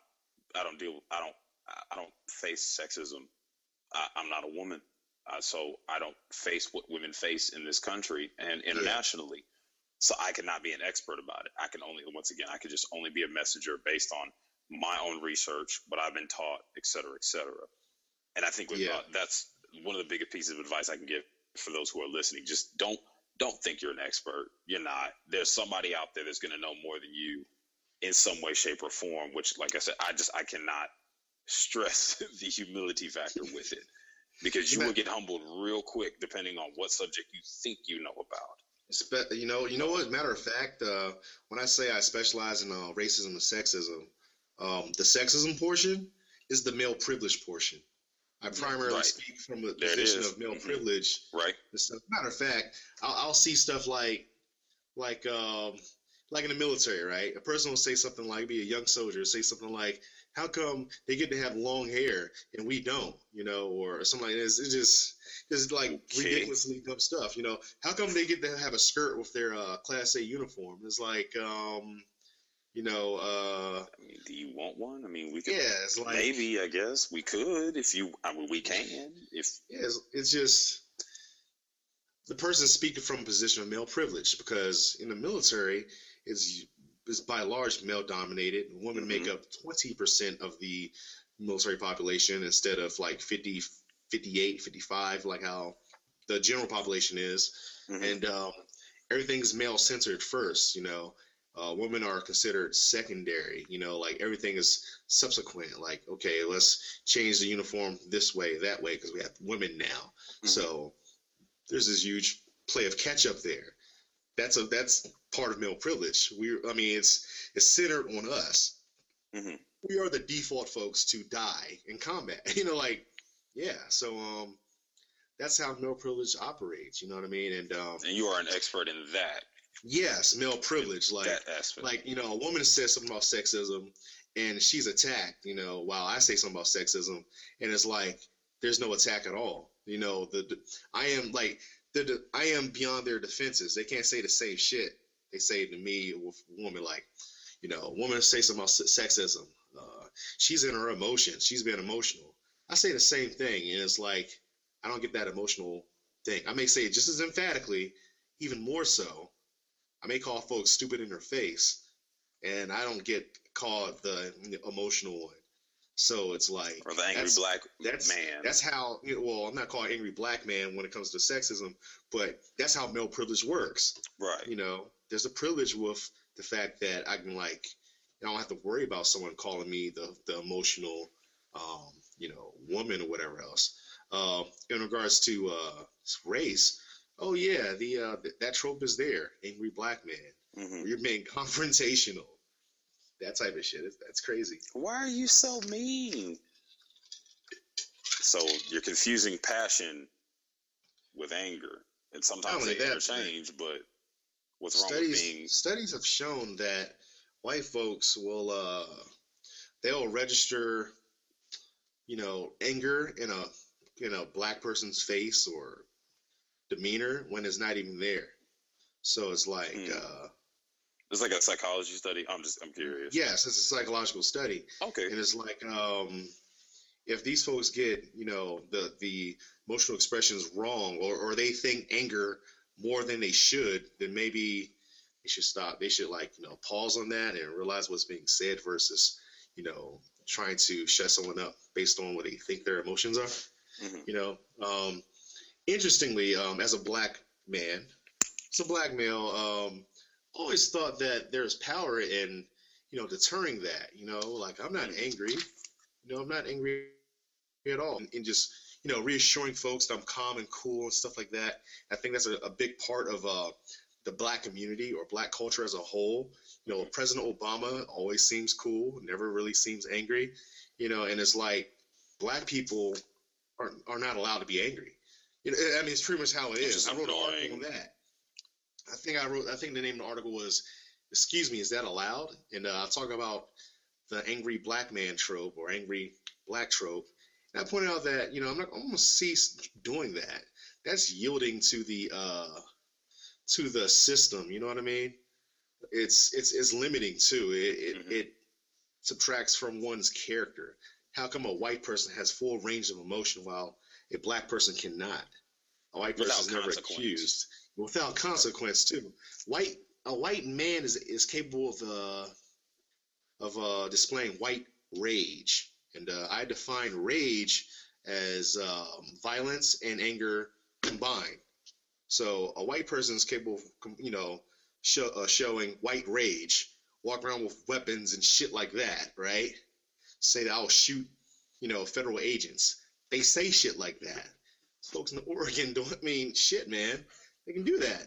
I don't deal I don't I don't face sexism. I, I'm not a woman, uh, so I don't face what women face in this country and internationally. Yeah. So I cannot be an expert about it. I can only once again I could just only be a messenger based on my own research, what I've been taught, et cetera, et cetera. And I think with, yeah. uh, that's one of the biggest pieces of advice I can give for those who are listening. Just don't don't think you're an expert. You're not. There's somebody out there that's going to know more than you in some way, shape, or form, which, like I said, I just I cannot stress the humility factor with it, because you will get humbled real quick depending on what subject you think you know about. You know, you know what? As a matter of fact, uh, when I say I specialize in uh, racism and sexism, um, the sexism portion is the male privilege portion. I primarily right. speak from a there position of male mm-hmm. privilege. Right. As a matter of fact, I'll, I'll see stuff like, like, um, like in the military, right? A person will say something like, be a young soldier, say something like, "How come they get to have long hair and we don't?" You know, or something like this. It's just, just like okay. ridiculously dumb stuff. You know, how come they get to have a skirt with their uh, Class A uniform? It's like, um, you know, uh, I mean, do you want one? I mean, we could. Yeah, it's like, maybe I guess we could if you. I mean, we can if. Yeah, it's, it's just the person speaking from a position of male privilege, because in the military is. is by large male dominated. Women mm-hmm. make up twenty percent of the military population instead of like fifty, fifty-eight, fifty-five, like how the general population is. Mm-hmm. And um, everything's male centered first, you know, uh, women are considered secondary, you know, like everything is subsequent, like, okay, let's change the uniform this way, that way, because we have women now. Mm-hmm. So there's this huge play of catch up there. That's a, that's part of male privilege. We, I mean, it's it's centered on us. Mm-hmm. We are the default folks to die in combat. You know, like, yeah. So, um, that's how male privilege operates. You know what I mean? And um, and you are an expert in that. Yes, male privilege. Like that aspect. Like, you know, a woman says something about sexism, and she's attacked. You know, while I say something about sexism, and it's like there's no attack at all. You know, the, the I am like. I am beyond their defenses. They can't say the same shit they say to me with a woman. Like, you know, a woman say something about sexism. Uh, she's in her emotions. She's being emotional. I say the same thing, and it's like I don't get that emotional thing. I may say it just as emphatically, even more so. I may call folks stupid in their face, and I don't get called the emotional one. So it's like, or the angry that's, black that's, man. That's how. You know, well, I'm not calling angry black man when it comes to sexism, but that's how male privilege works. Right. You know, there's a privilege with the fact that I can, like, I don't have to worry about someone calling me the the emotional, um, you know, woman or whatever else. Uh, in regards to uh, race, oh yeah, the uh, th- that trope is there. Angry black man. Mm-hmm. You're being confrontational. That type of shit. That's crazy. Why are you so mean? So you're confusing passion with anger. And sometimes they interchange, but what's wrong with being... Studies have shown that white folks will, uh, they'll register, you know, anger in a, in a black person's face or demeanor when it's not even there. So it's like mm. uh, it's like a psychology study. I'm just I'm curious. Yes, it's a psychological study. Okay, and it's like um, if these folks get you know the the emotional expressions wrong, or or they think anger more than they should, then maybe they should stop. They should like you know pause on that and realize what's being said versus you know trying to shut someone up based on what they think their emotions are. Mm-hmm. You know, um, interestingly, um, as a black man, as a black male, um, always thought that there's power in, you know, deterring that, you know, like I'm not angry, you know, I'm not angry at all. And, and just, you know, reassuring folks that I'm calm and cool and stuff like that. I think that's a, a big part of uh, the black community or black culture as a whole. You know, President Obama always seems cool, never really seems angry, you know, and it's like black people are are not allowed to be angry. You know, I mean, it's pretty much how it is. I wrote annoying. an article on that. I think I wrote, I think the name of the article was, excuse me, is that allowed? And uh, I talk about the angry black man trope or angry black trope. And I pointed out that, you know, I'm not I'm going to cease doing that. That's yielding to the, uh, to the system. You know what I mean? It's, it's, it's limiting too. It, mm-hmm. it, it subtracts from one's character. How come a white person has full range of emotion while a black person cannot? A white person is never accused. Without consequence, too. White a white man is is capable of uh, of uh, displaying white rage, and uh, I define rage as um, violence and anger combined. So a white person is capable of, you know, show, uh, showing white rage, walk around with weapons and shit like that, right? Say that I'll shoot, you know, federal agents. They say shit like that. Folks in Oregon don't mean shit, man. They can do that.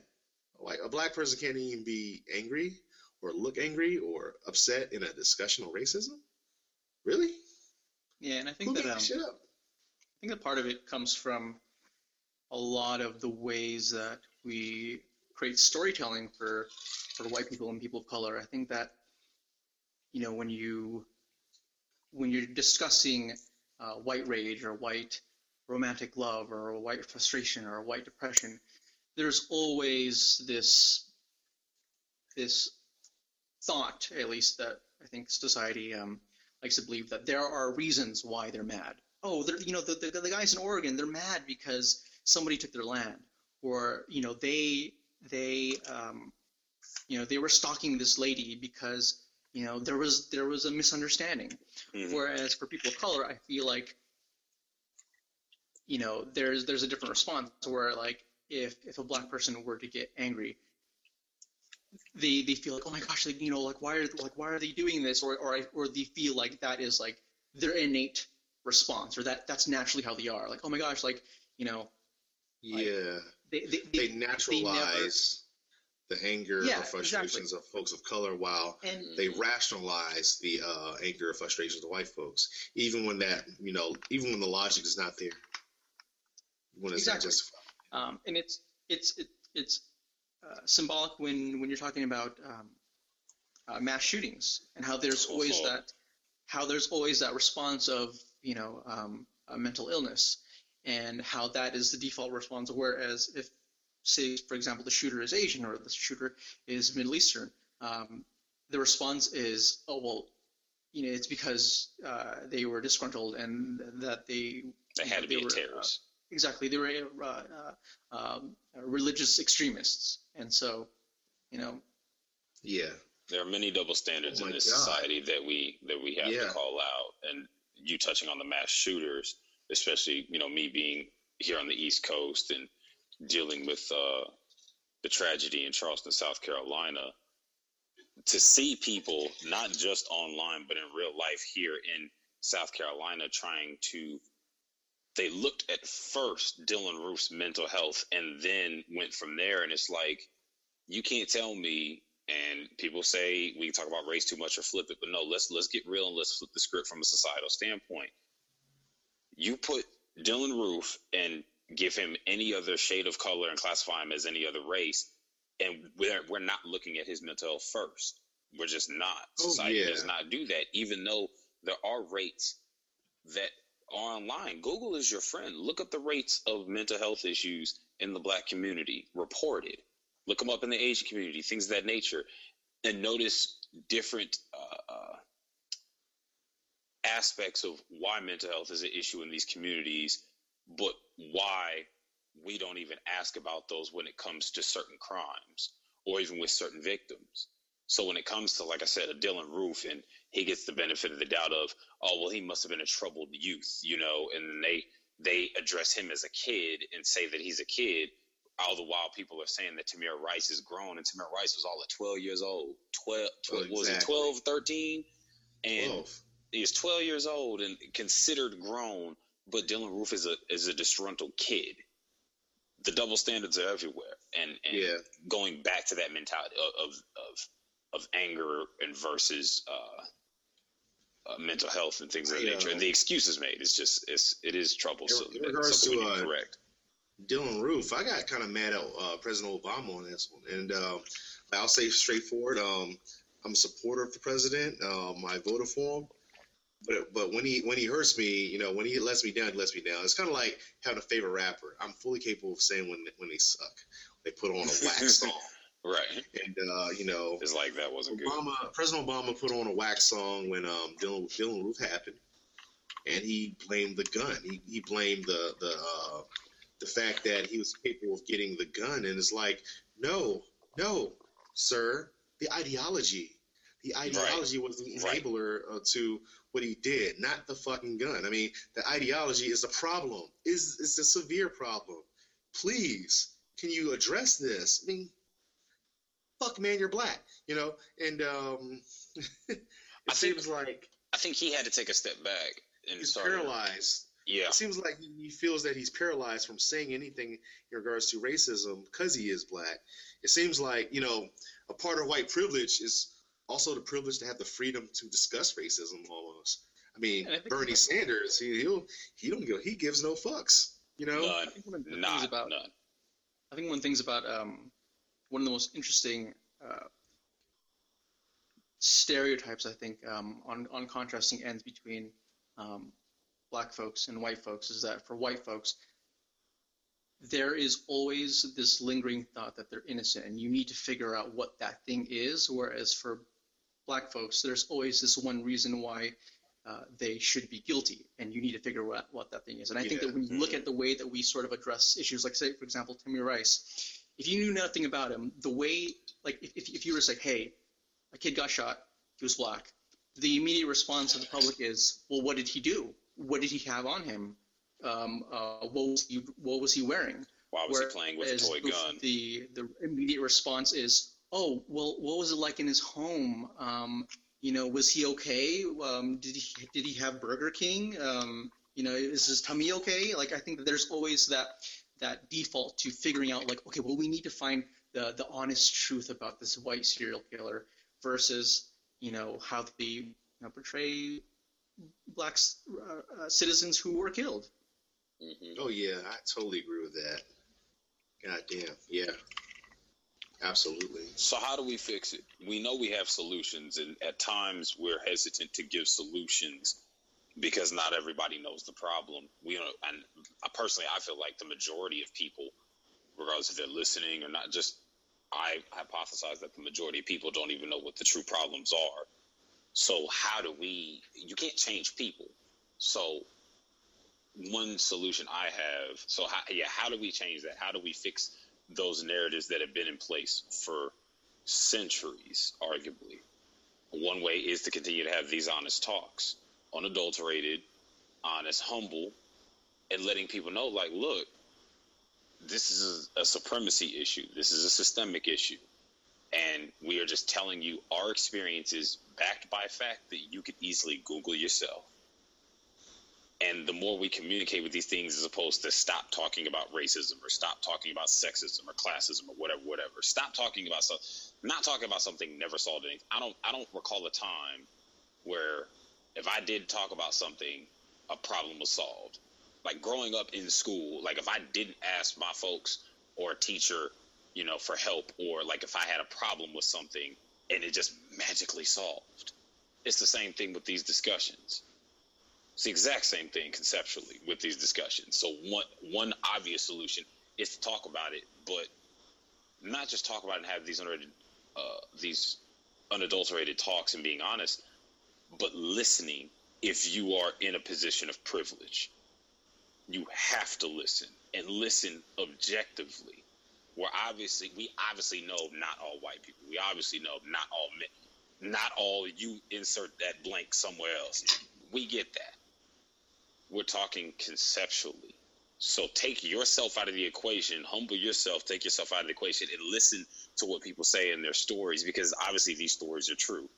Like a black person can't even be angry or look angry or upset in a discussion on racism. Really? Yeah, and I think Who that um, shit up? I think that part of it comes from a lot of the ways that we create storytelling for for white people and people of color. I think that you know when you when you're discussing uh, white rage or white romantic love or white frustration or white depression, there's always this this thought, at least that I think society um, likes to believe, that there are reasons why they're mad. Oh, they're, you know, the, the the guys in Oregon, they're mad because somebody took their land, or you know, they they um, you know they were stalking this lady because you know there was there was a misunderstanding. Mm-hmm. Whereas for people of color, I feel like you know there's there's a different response where like. If if a black person were to get angry, they they feel like, oh my gosh, like, you know, like why are like why are they doing this? Or or I, or they feel like that is like their innate response, or that that's naturally how they are. Like, oh my gosh, like, you know, yeah, like they, they, they, they naturalize they never... the anger yeah, or frustrations exactly. of folks of color, while and, they rationalize the uh, anger or frustrations of white folks, even when that you know even when the logic is not there, when it's exactly. not justified. Um, and it's it's it, it's uh, symbolic when, when you're talking about um, uh, mass shootings and how there's always that how there's always that response of you know um, a mental illness and how that is the default response. Whereas if say for example the shooter is Asian or the shooter is Middle Eastern, um, the response is oh well you know it's because uh, they were disgruntled and that they they had know, to be a terrorist. Exactly, they were uh, uh, um, religious extremists, and so, you know. Yeah, there are many double standards oh in this God. society that we that we have yeah. to call out. And you touching on the mass shooters, especially you know me being here on the East Coast and dealing with uh, the tragedy in Charleston, South Carolina, to see people not just online but in real life here in South Carolina trying to. They looked at first Dylann Roof's mental health and then went from there. And it's like, you can't tell me, and people say we talk about race too much or flip it, but no, let's let's get real and let's flip the script from a societal standpoint. You put Dylann Roof and give him any other shade of color and classify him as any other race, and we're, we're not looking at his mental health first. We're just not. Society oh, yeah. does not do that, even though there are rates that online. Google is your friend. Look up the rates of mental health issues in the Black community, reported. Look them up in the Asian community, things of that nature, and notice different uh, uh, aspects of why mental health is an issue in these communities, but why we don't even ask about those when it comes to certain crimes or even with certain victims. So when it comes to, like I said, a Dylann Roof, and he gets the benefit of the doubt of, oh, well, he must have been a troubled youth, you know, and then they, they address him as a kid and say that he's a kid, all the while people are saying that Tamir Rice is grown, and Tamir Rice was all at twelve years old. twelve, twelve oh, exactly. Was it twelve, thirteen? And twelve. He was twelve years old and considered grown, but Dylann Roof is a is a disgruntled kid. The double standards are everywhere, and, and yeah. going back to that mentality of of, of anger and versus uh, uh, mental health and things of that yeah. nature, and the excuses made is just it's it is troublesome. In, in regards to uh, correct Dylann Roof, I got kind of mad at uh, President Obama on this one, and uh, I'll say straightforward, um, I'm a supporter of the president. Um, I voted for him. But but when he when he hurts me, you know, when he lets me down, he lets me down. It's kind of like having a favorite rapper. I'm fully capable of saying when when they suck. They put on a wax song, right? And uh, you know, it's like that wasn't Obama, good. President Obama put on a wax song when um Dylann Dylann Roof happened, and he blamed the gun. He he blamed the the uh, the fact that he was capable of getting the gun. And it's like, no, no, sir, the ideology. The ideology right. was the enabler right. uh, to what he did, not the fucking gun. I mean, the ideology is a problem. It's, it's a severe problem. Please, can you address this? I mean, fuck, man, you're Black, you know? And um, it I seems think, like... I think he had to take a step back. And he's started. Paralyzed. Yeah. It seems like he feels that he's paralyzed from saying anything in regards to racism because he is Black. It seems like, you know, a part of white privilege is... also the privilege to have the freedom to discuss racism almost. I mean, I Bernie Sanders, he he'll, he don't give, he gives no fucks, you know? None, I think one of the not, things about, none. I think one of the things about um, one of the most interesting uh, stereotypes, I think, um, on, on contrasting ends between um, Black folks and white folks is that for white folks, there is always this lingering thought that they're innocent and you need to figure out what that thing is, whereas for Black folks, there's always this one reason why uh, they should be guilty, and you need to figure out what that thing is. And I yeah. think that when you look at the way that we sort of address issues, like say, for example, Tamir Rice, if you knew nothing about him, the way, like if, if, if you were just like, hey, a kid got shot, he was Black, the immediate response of the public is, well, what did he do? What did he have on him? Um, uh, what was he, what was he wearing? Why was whereas he playing with a toy gun? The, the immediate response is, oh, well, what was it like in his home? Um, you know, was he okay? Um, did he did he have Burger King? Um, you know, is his tummy okay? Like, I think that there's always that that default to figuring out, like, okay, well, we need to find the the honest truth about this white serial killer versus, you know, how they you know, portray Black uh, uh, citizens who were killed. Mm-hmm. Oh yeah, I totally agree with that. Goddamn, yeah. Absolutely. So how do we fix it? We know we have solutions, and at times we're hesitant to give solutions because not everybody knows the problem. We don't, and I personally, I feel like the majority of people, regardless if they're listening or not, just I hypothesize that the majority of people don't even know what the true problems are. So how do we? You can't change people. So one solution I have. So how, yeah, how do we change that? How do we fix those narratives that have been in place for centuries, arguably? One way is to continue to have these honest talks, unadulterated, honest, humble, and letting people know, like, look, this is a supremacy issue. This is a systemic issue. And we are just telling you our experiences backed by fact that you could easily Google yourself. And the more we communicate with these things as opposed to stop talking about racism or stop talking about sexism or classism or whatever, whatever. Stop talking about stuff. Not talking about something never solved anything. I don't I don't recall a time where if I did talk about something, a problem was solved. Like growing up in school, like if I didn't ask my folks or a teacher, you know, for help, or like if I had a problem with something and it just magically solved. It's the same thing with these discussions. It's the exact same thing conceptually with these discussions. So one one obvious solution is to talk about it, but not just talk about it and have these under, uh, these unadulterated talks and being honest, but listening if you are in a position of privilege. You have to listen, and listen objectively. We're obviously, we obviously know not all white people. We obviously know not all men, not all, you insert that blank somewhere else. We get that. We're talking conceptually. So take yourself out of the equation, humble yourself, take yourself out of the equation, and listen to what people say in their stories, because obviously these stories are true.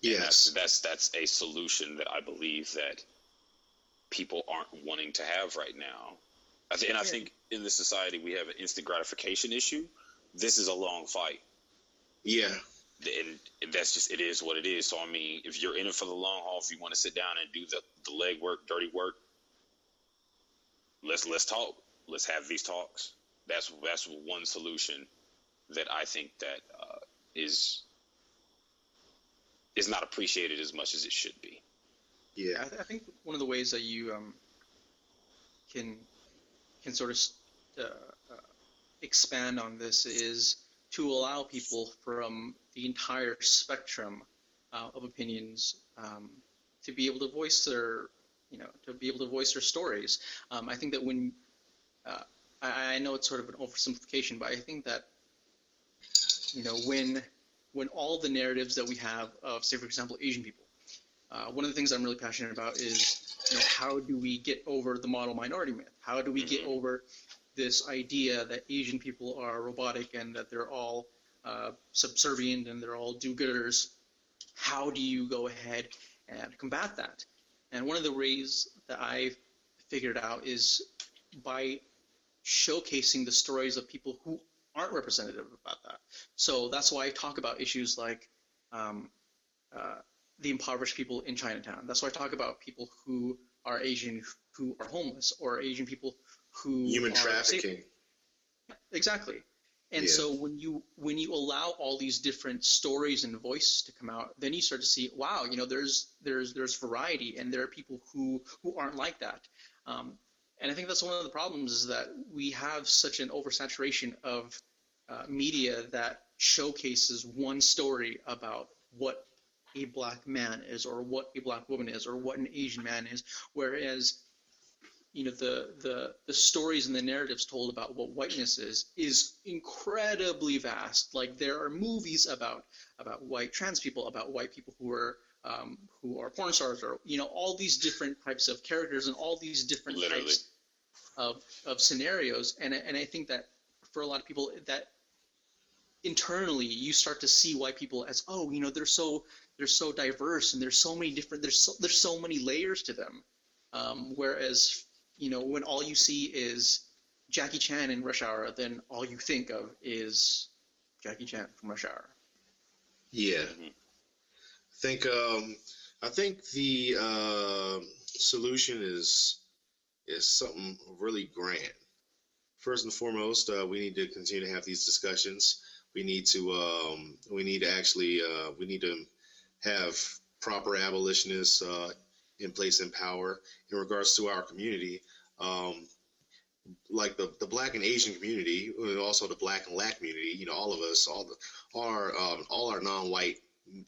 Yes. That's, that's, that's a solution that I believe that people aren't wanting to have right now. I th- and I think in this society, we have an instant gratification issue. This is a long fight. Yeah. And that's just, it is what it is. So, I mean, if you're in it for the long haul, if you want to sit down and do the, the leg work, dirty work, let's, let's talk. Let's have these talks. That's, that's one solution that I think that uh, is, is not appreciated as much as it should be. Yeah. I, th- I think one of the ways that you um, can, can sort of uh, uh, expand on this is to allow people from the entire spectrum uh, of opinions um, to be able to voice their, you know, to be able to voice their stories. Um, I think that when, uh, I, I know it's sort of an oversimplification, but I think that, you know, when, when all the narratives that we have of, say, for example, Asian people, uh, one of the things I'm really passionate about is, you know, how do we get over the model minority myth? How do we get over this idea that Asian people are robotic and that they're all uh, subservient and they're all do-gooders? How do you go ahead and combat that? And one of the ways that I've figured out is by showcasing the stories of people who aren't representative about that. So that's why I talk about issues like um, uh, the impoverished people in Chinatown. That's why I talk about people who are Asian who are homeless, or Asian people who human trafficking. Exactly. And yeah. So when you when you allow all these different stories and voices to come out, then you start to see, wow, you know, there's there's there's variety, and there are people who, who aren't like that. Um, and I think that's one of the problems, is that we have such an oversaturation of uh, media that showcases one story about what a black man is, or what a black woman is, or what an Asian man is, whereas you know, the, the the stories and the narratives told about what whiteness is is incredibly vast. Like, there are movies about about white trans people, about white people who are um, who are porn stars, or you know, all these different types of characters and all these different Literally. types of of scenarios. And and I think that for a lot of people, that internally you start to see white people as, oh, you know, they're so they're so diverse, and there's so many different there's so, there's so many layers to them. Um, whereas you know, when all you see is Jackie Chan in Rush Hour, then all you think of is Jackie Chan from Rush Hour. Yeah. I think, um, I think the uh, solution is is something really grand. First and foremost, uh, we need to continue to have these discussions. We need to, um, we need to actually, uh, we need to have proper abolitionists uh, in place in power in regards to our community, um, like the, the black and Asian community, and also the black and Latin community. You know, all of us, all the our um, all our non-white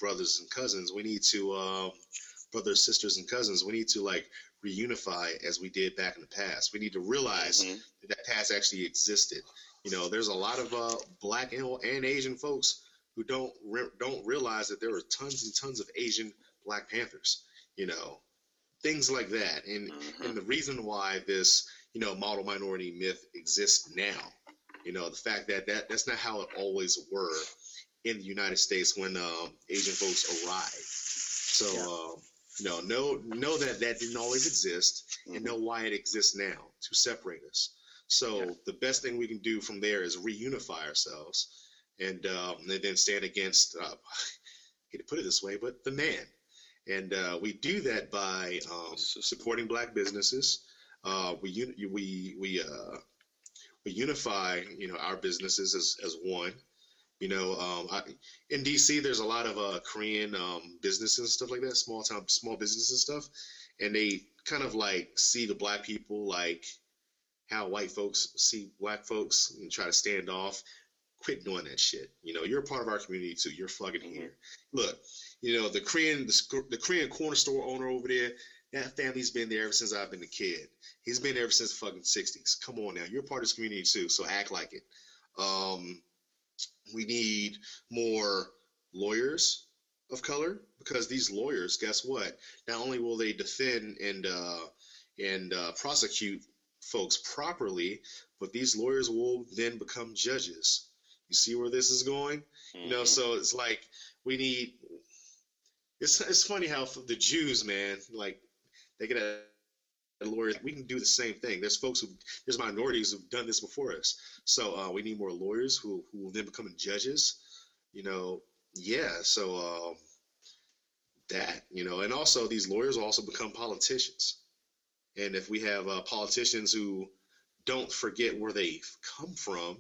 brothers and cousins. We need to um, brothers, sisters, and cousins. We need to like reunify as we did back in the past. We need to realize mm-hmm. that, that past actually existed. You know, there's a lot of uh, black and, and Asian folks who don't re- don't realize that there are tons and tons of Asian Black Panthers. You know. Things like that, and mm-hmm. and the reason why this, you know, model minority myth exists now, you know, the fact that, that that's not how it always were in the United States when um, Asian folks arrived. So, yeah. um, you know, know know that that didn't always exist, mm-hmm. and know why it exists now to separate us. So yeah. the best thing we can do from there is reunify ourselves, and, um, and then stand against. Uh, I hate to put it this way, but the man. And uh, we do that by um, supporting black businesses. Uh, we un- we we uh, we unify, you know, our businesses as, as one, You know, um, I, in D C, there's a lot of uh, Korean um, businesses and stuff like that, small time, small businesses and stuff, and they kind of like see the black people like how white folks see black folks and try to stand off. Quit doing that shit. You know, you're a part of our community too. You're fucking mm-hmm. here. Look, you know, the Korean, the, the Korean corner store owner over there, that family's been there ever since I've been a kid. He's been there ever since the fucking sixties. Come on now. You're part of this community too, so act like it. Um, we need more lawyers of color, because these lawyers, guess what? Not only will they defend and uh, and uh, prosecute folks properly, but these lawyers will then become judges. You see where this is going? Mm-hmm. You know, so it's like we need – it's it's funny how the Jews, man, like they get a, a lawyer. We can do the same thing. There's folks who – there's minorities who've done this before us. So uh, we need more lawyers who, who will then become judges. You know, yeah, so um, that, you know. And also these lawyers will also become politicians. And if we have uh, politicians who don't forget where they've come from,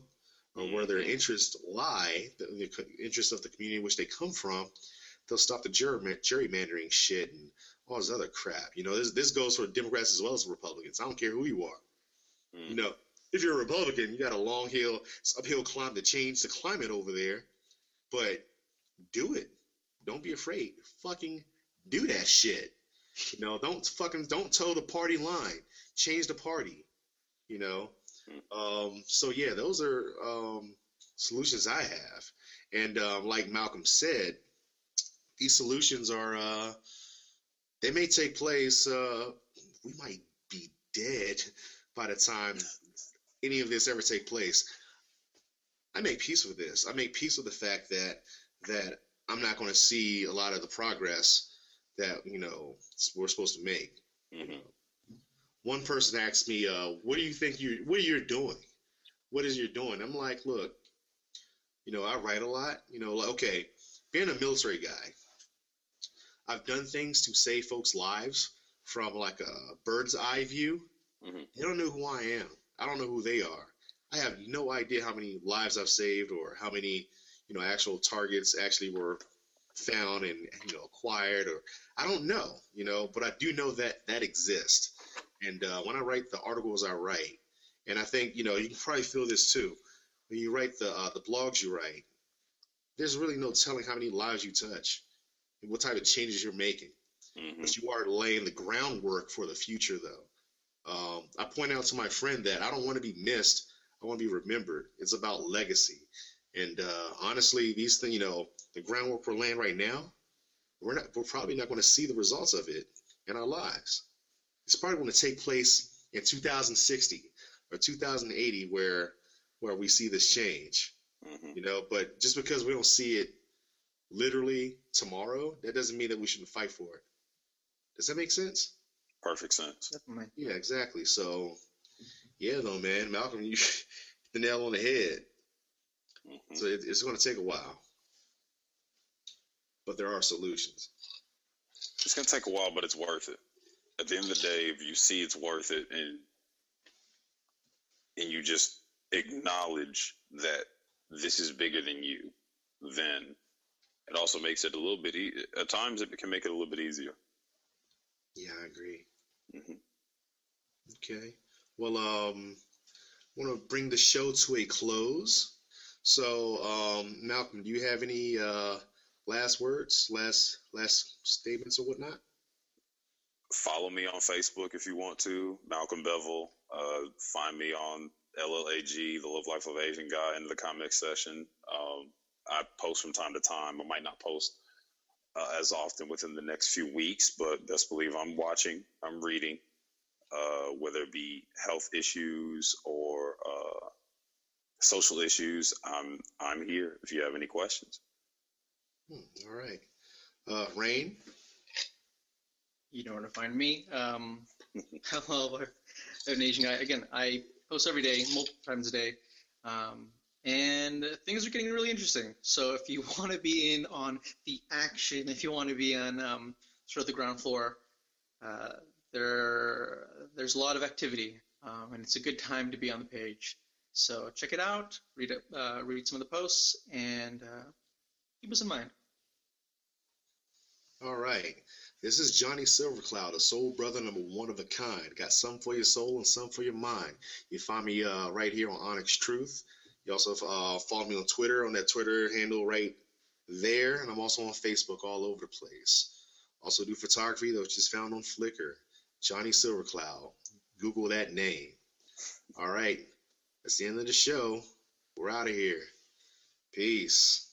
or where their interests lie, the, the interests of the community in which they come from, they'll stop the gerrymandering shit and all this other crap. You know, this this goes for Democrats as well as Republicans. I don't care who you are. Mm. You know, if you're a Republican, you got a long hill, uphill climb to change the climate over there, but do it. Don't be afraid. Fucking do that shit. You know, don't fucking, don't toe the party line. Change the party, you know. Um, so yeah, those are um, solutions I have, and um, like Malcolm said, these solutions are uh, they may take place. Uh, we might be dead by the time any of this ever take place. I make peace with this. I make peace with the fact that that I'm not going to see a lot of the progress that you know we're supposed to make. Mm-hmm. One person asked me, uh, what do you think you, what are you doing? What is you're doing? I'm like, look, you know, I write a lot, you know, like, okay, being a military guy, I've done things to save folks' lives from like a bird's eye view. Mm-hmm. They don't know who I am. I don't know who they are. I have no idea how many lives I've saved or how many, you know, actual targets actually were found and, you know, acquired, or I don't know, you know, but I do know that that exists. And uh, when I write the articles I write, and I think, you know, you can probably feel this too. When you write the uh, the blogs you write, there's really no telling how many lives you touch and what type of changes you're making. Mm-hmm. But you are laying the groundwork for the future, though. Um, I point out to my friend that I don't want to be missed. I want to be remembered. It's about legacy. And uh, honestly, these things, you know, the groundwork we're laying right now, we're not, we're probably not going to see the results of it in our lives. It's probably going to take place in two thousand sixty or two thousand eighty where where we see this change, mm-hmm. you know, but just because we don't see it literally tomorrow, that doesn't mean that we shouldn't fight for it. Does that make sense? Perfect sense. Definitely. Yeah, exactly. So, yeah, though, man, Malcolm, you hit the nail on the head. Mm-hmm. So it, it's going to take a while, but there are solutions. It's going to take a while, but it's worth it. At the end of the day, if you see it's worth it and and you just acknowledge that this is bigger than you, then it also makes it a little bit e- at times it can make it a little bit easier. Yeah, I agree. Mm-hmm. Okay. Well, um, I want to bring the show to a close. So, um, Malcolm, do you have any uh, last words, last last statements or whatnot? Follow me on Facebook if you want to, Malcolm Bevel. Uh, find me on L L A G, The Love Life of Asian Guy, in the comment section. Um, I post from time to time. I might not post uh, as often within the next few weeks, but best believe I'm watching, I'm reading, uh, whether it be health issues or uh, social issues. I'm I'm here if you have any questions. Hmm, all right, uh, Rain. You know where to find me. Um, hello, an Asian guy. Again, I post every day, multiple times a day, um, and things are getting really interesting. So if you want to be in on the action, if you want to be on um, sort of the ground floor, uh, there there's a lot of activity, um, and it's a good time to be on the page. So check it out, read it, uh, read some of the posts, and uh, keep us in mind. All right. This is Johnny Silvercloud, a soul brother number one of a kind. Got some for your soul and some for your mind. You find me uh, right here on Onyx Truth. You also uh, follow me on Twitter, on that Twitter handle right there. And I'm also on Facebook all over the place. Also do photography, though, which is found on Flickr. Johnny Silvercloud. Google that name. All right. That's the end of the show. We're out of here. Peace.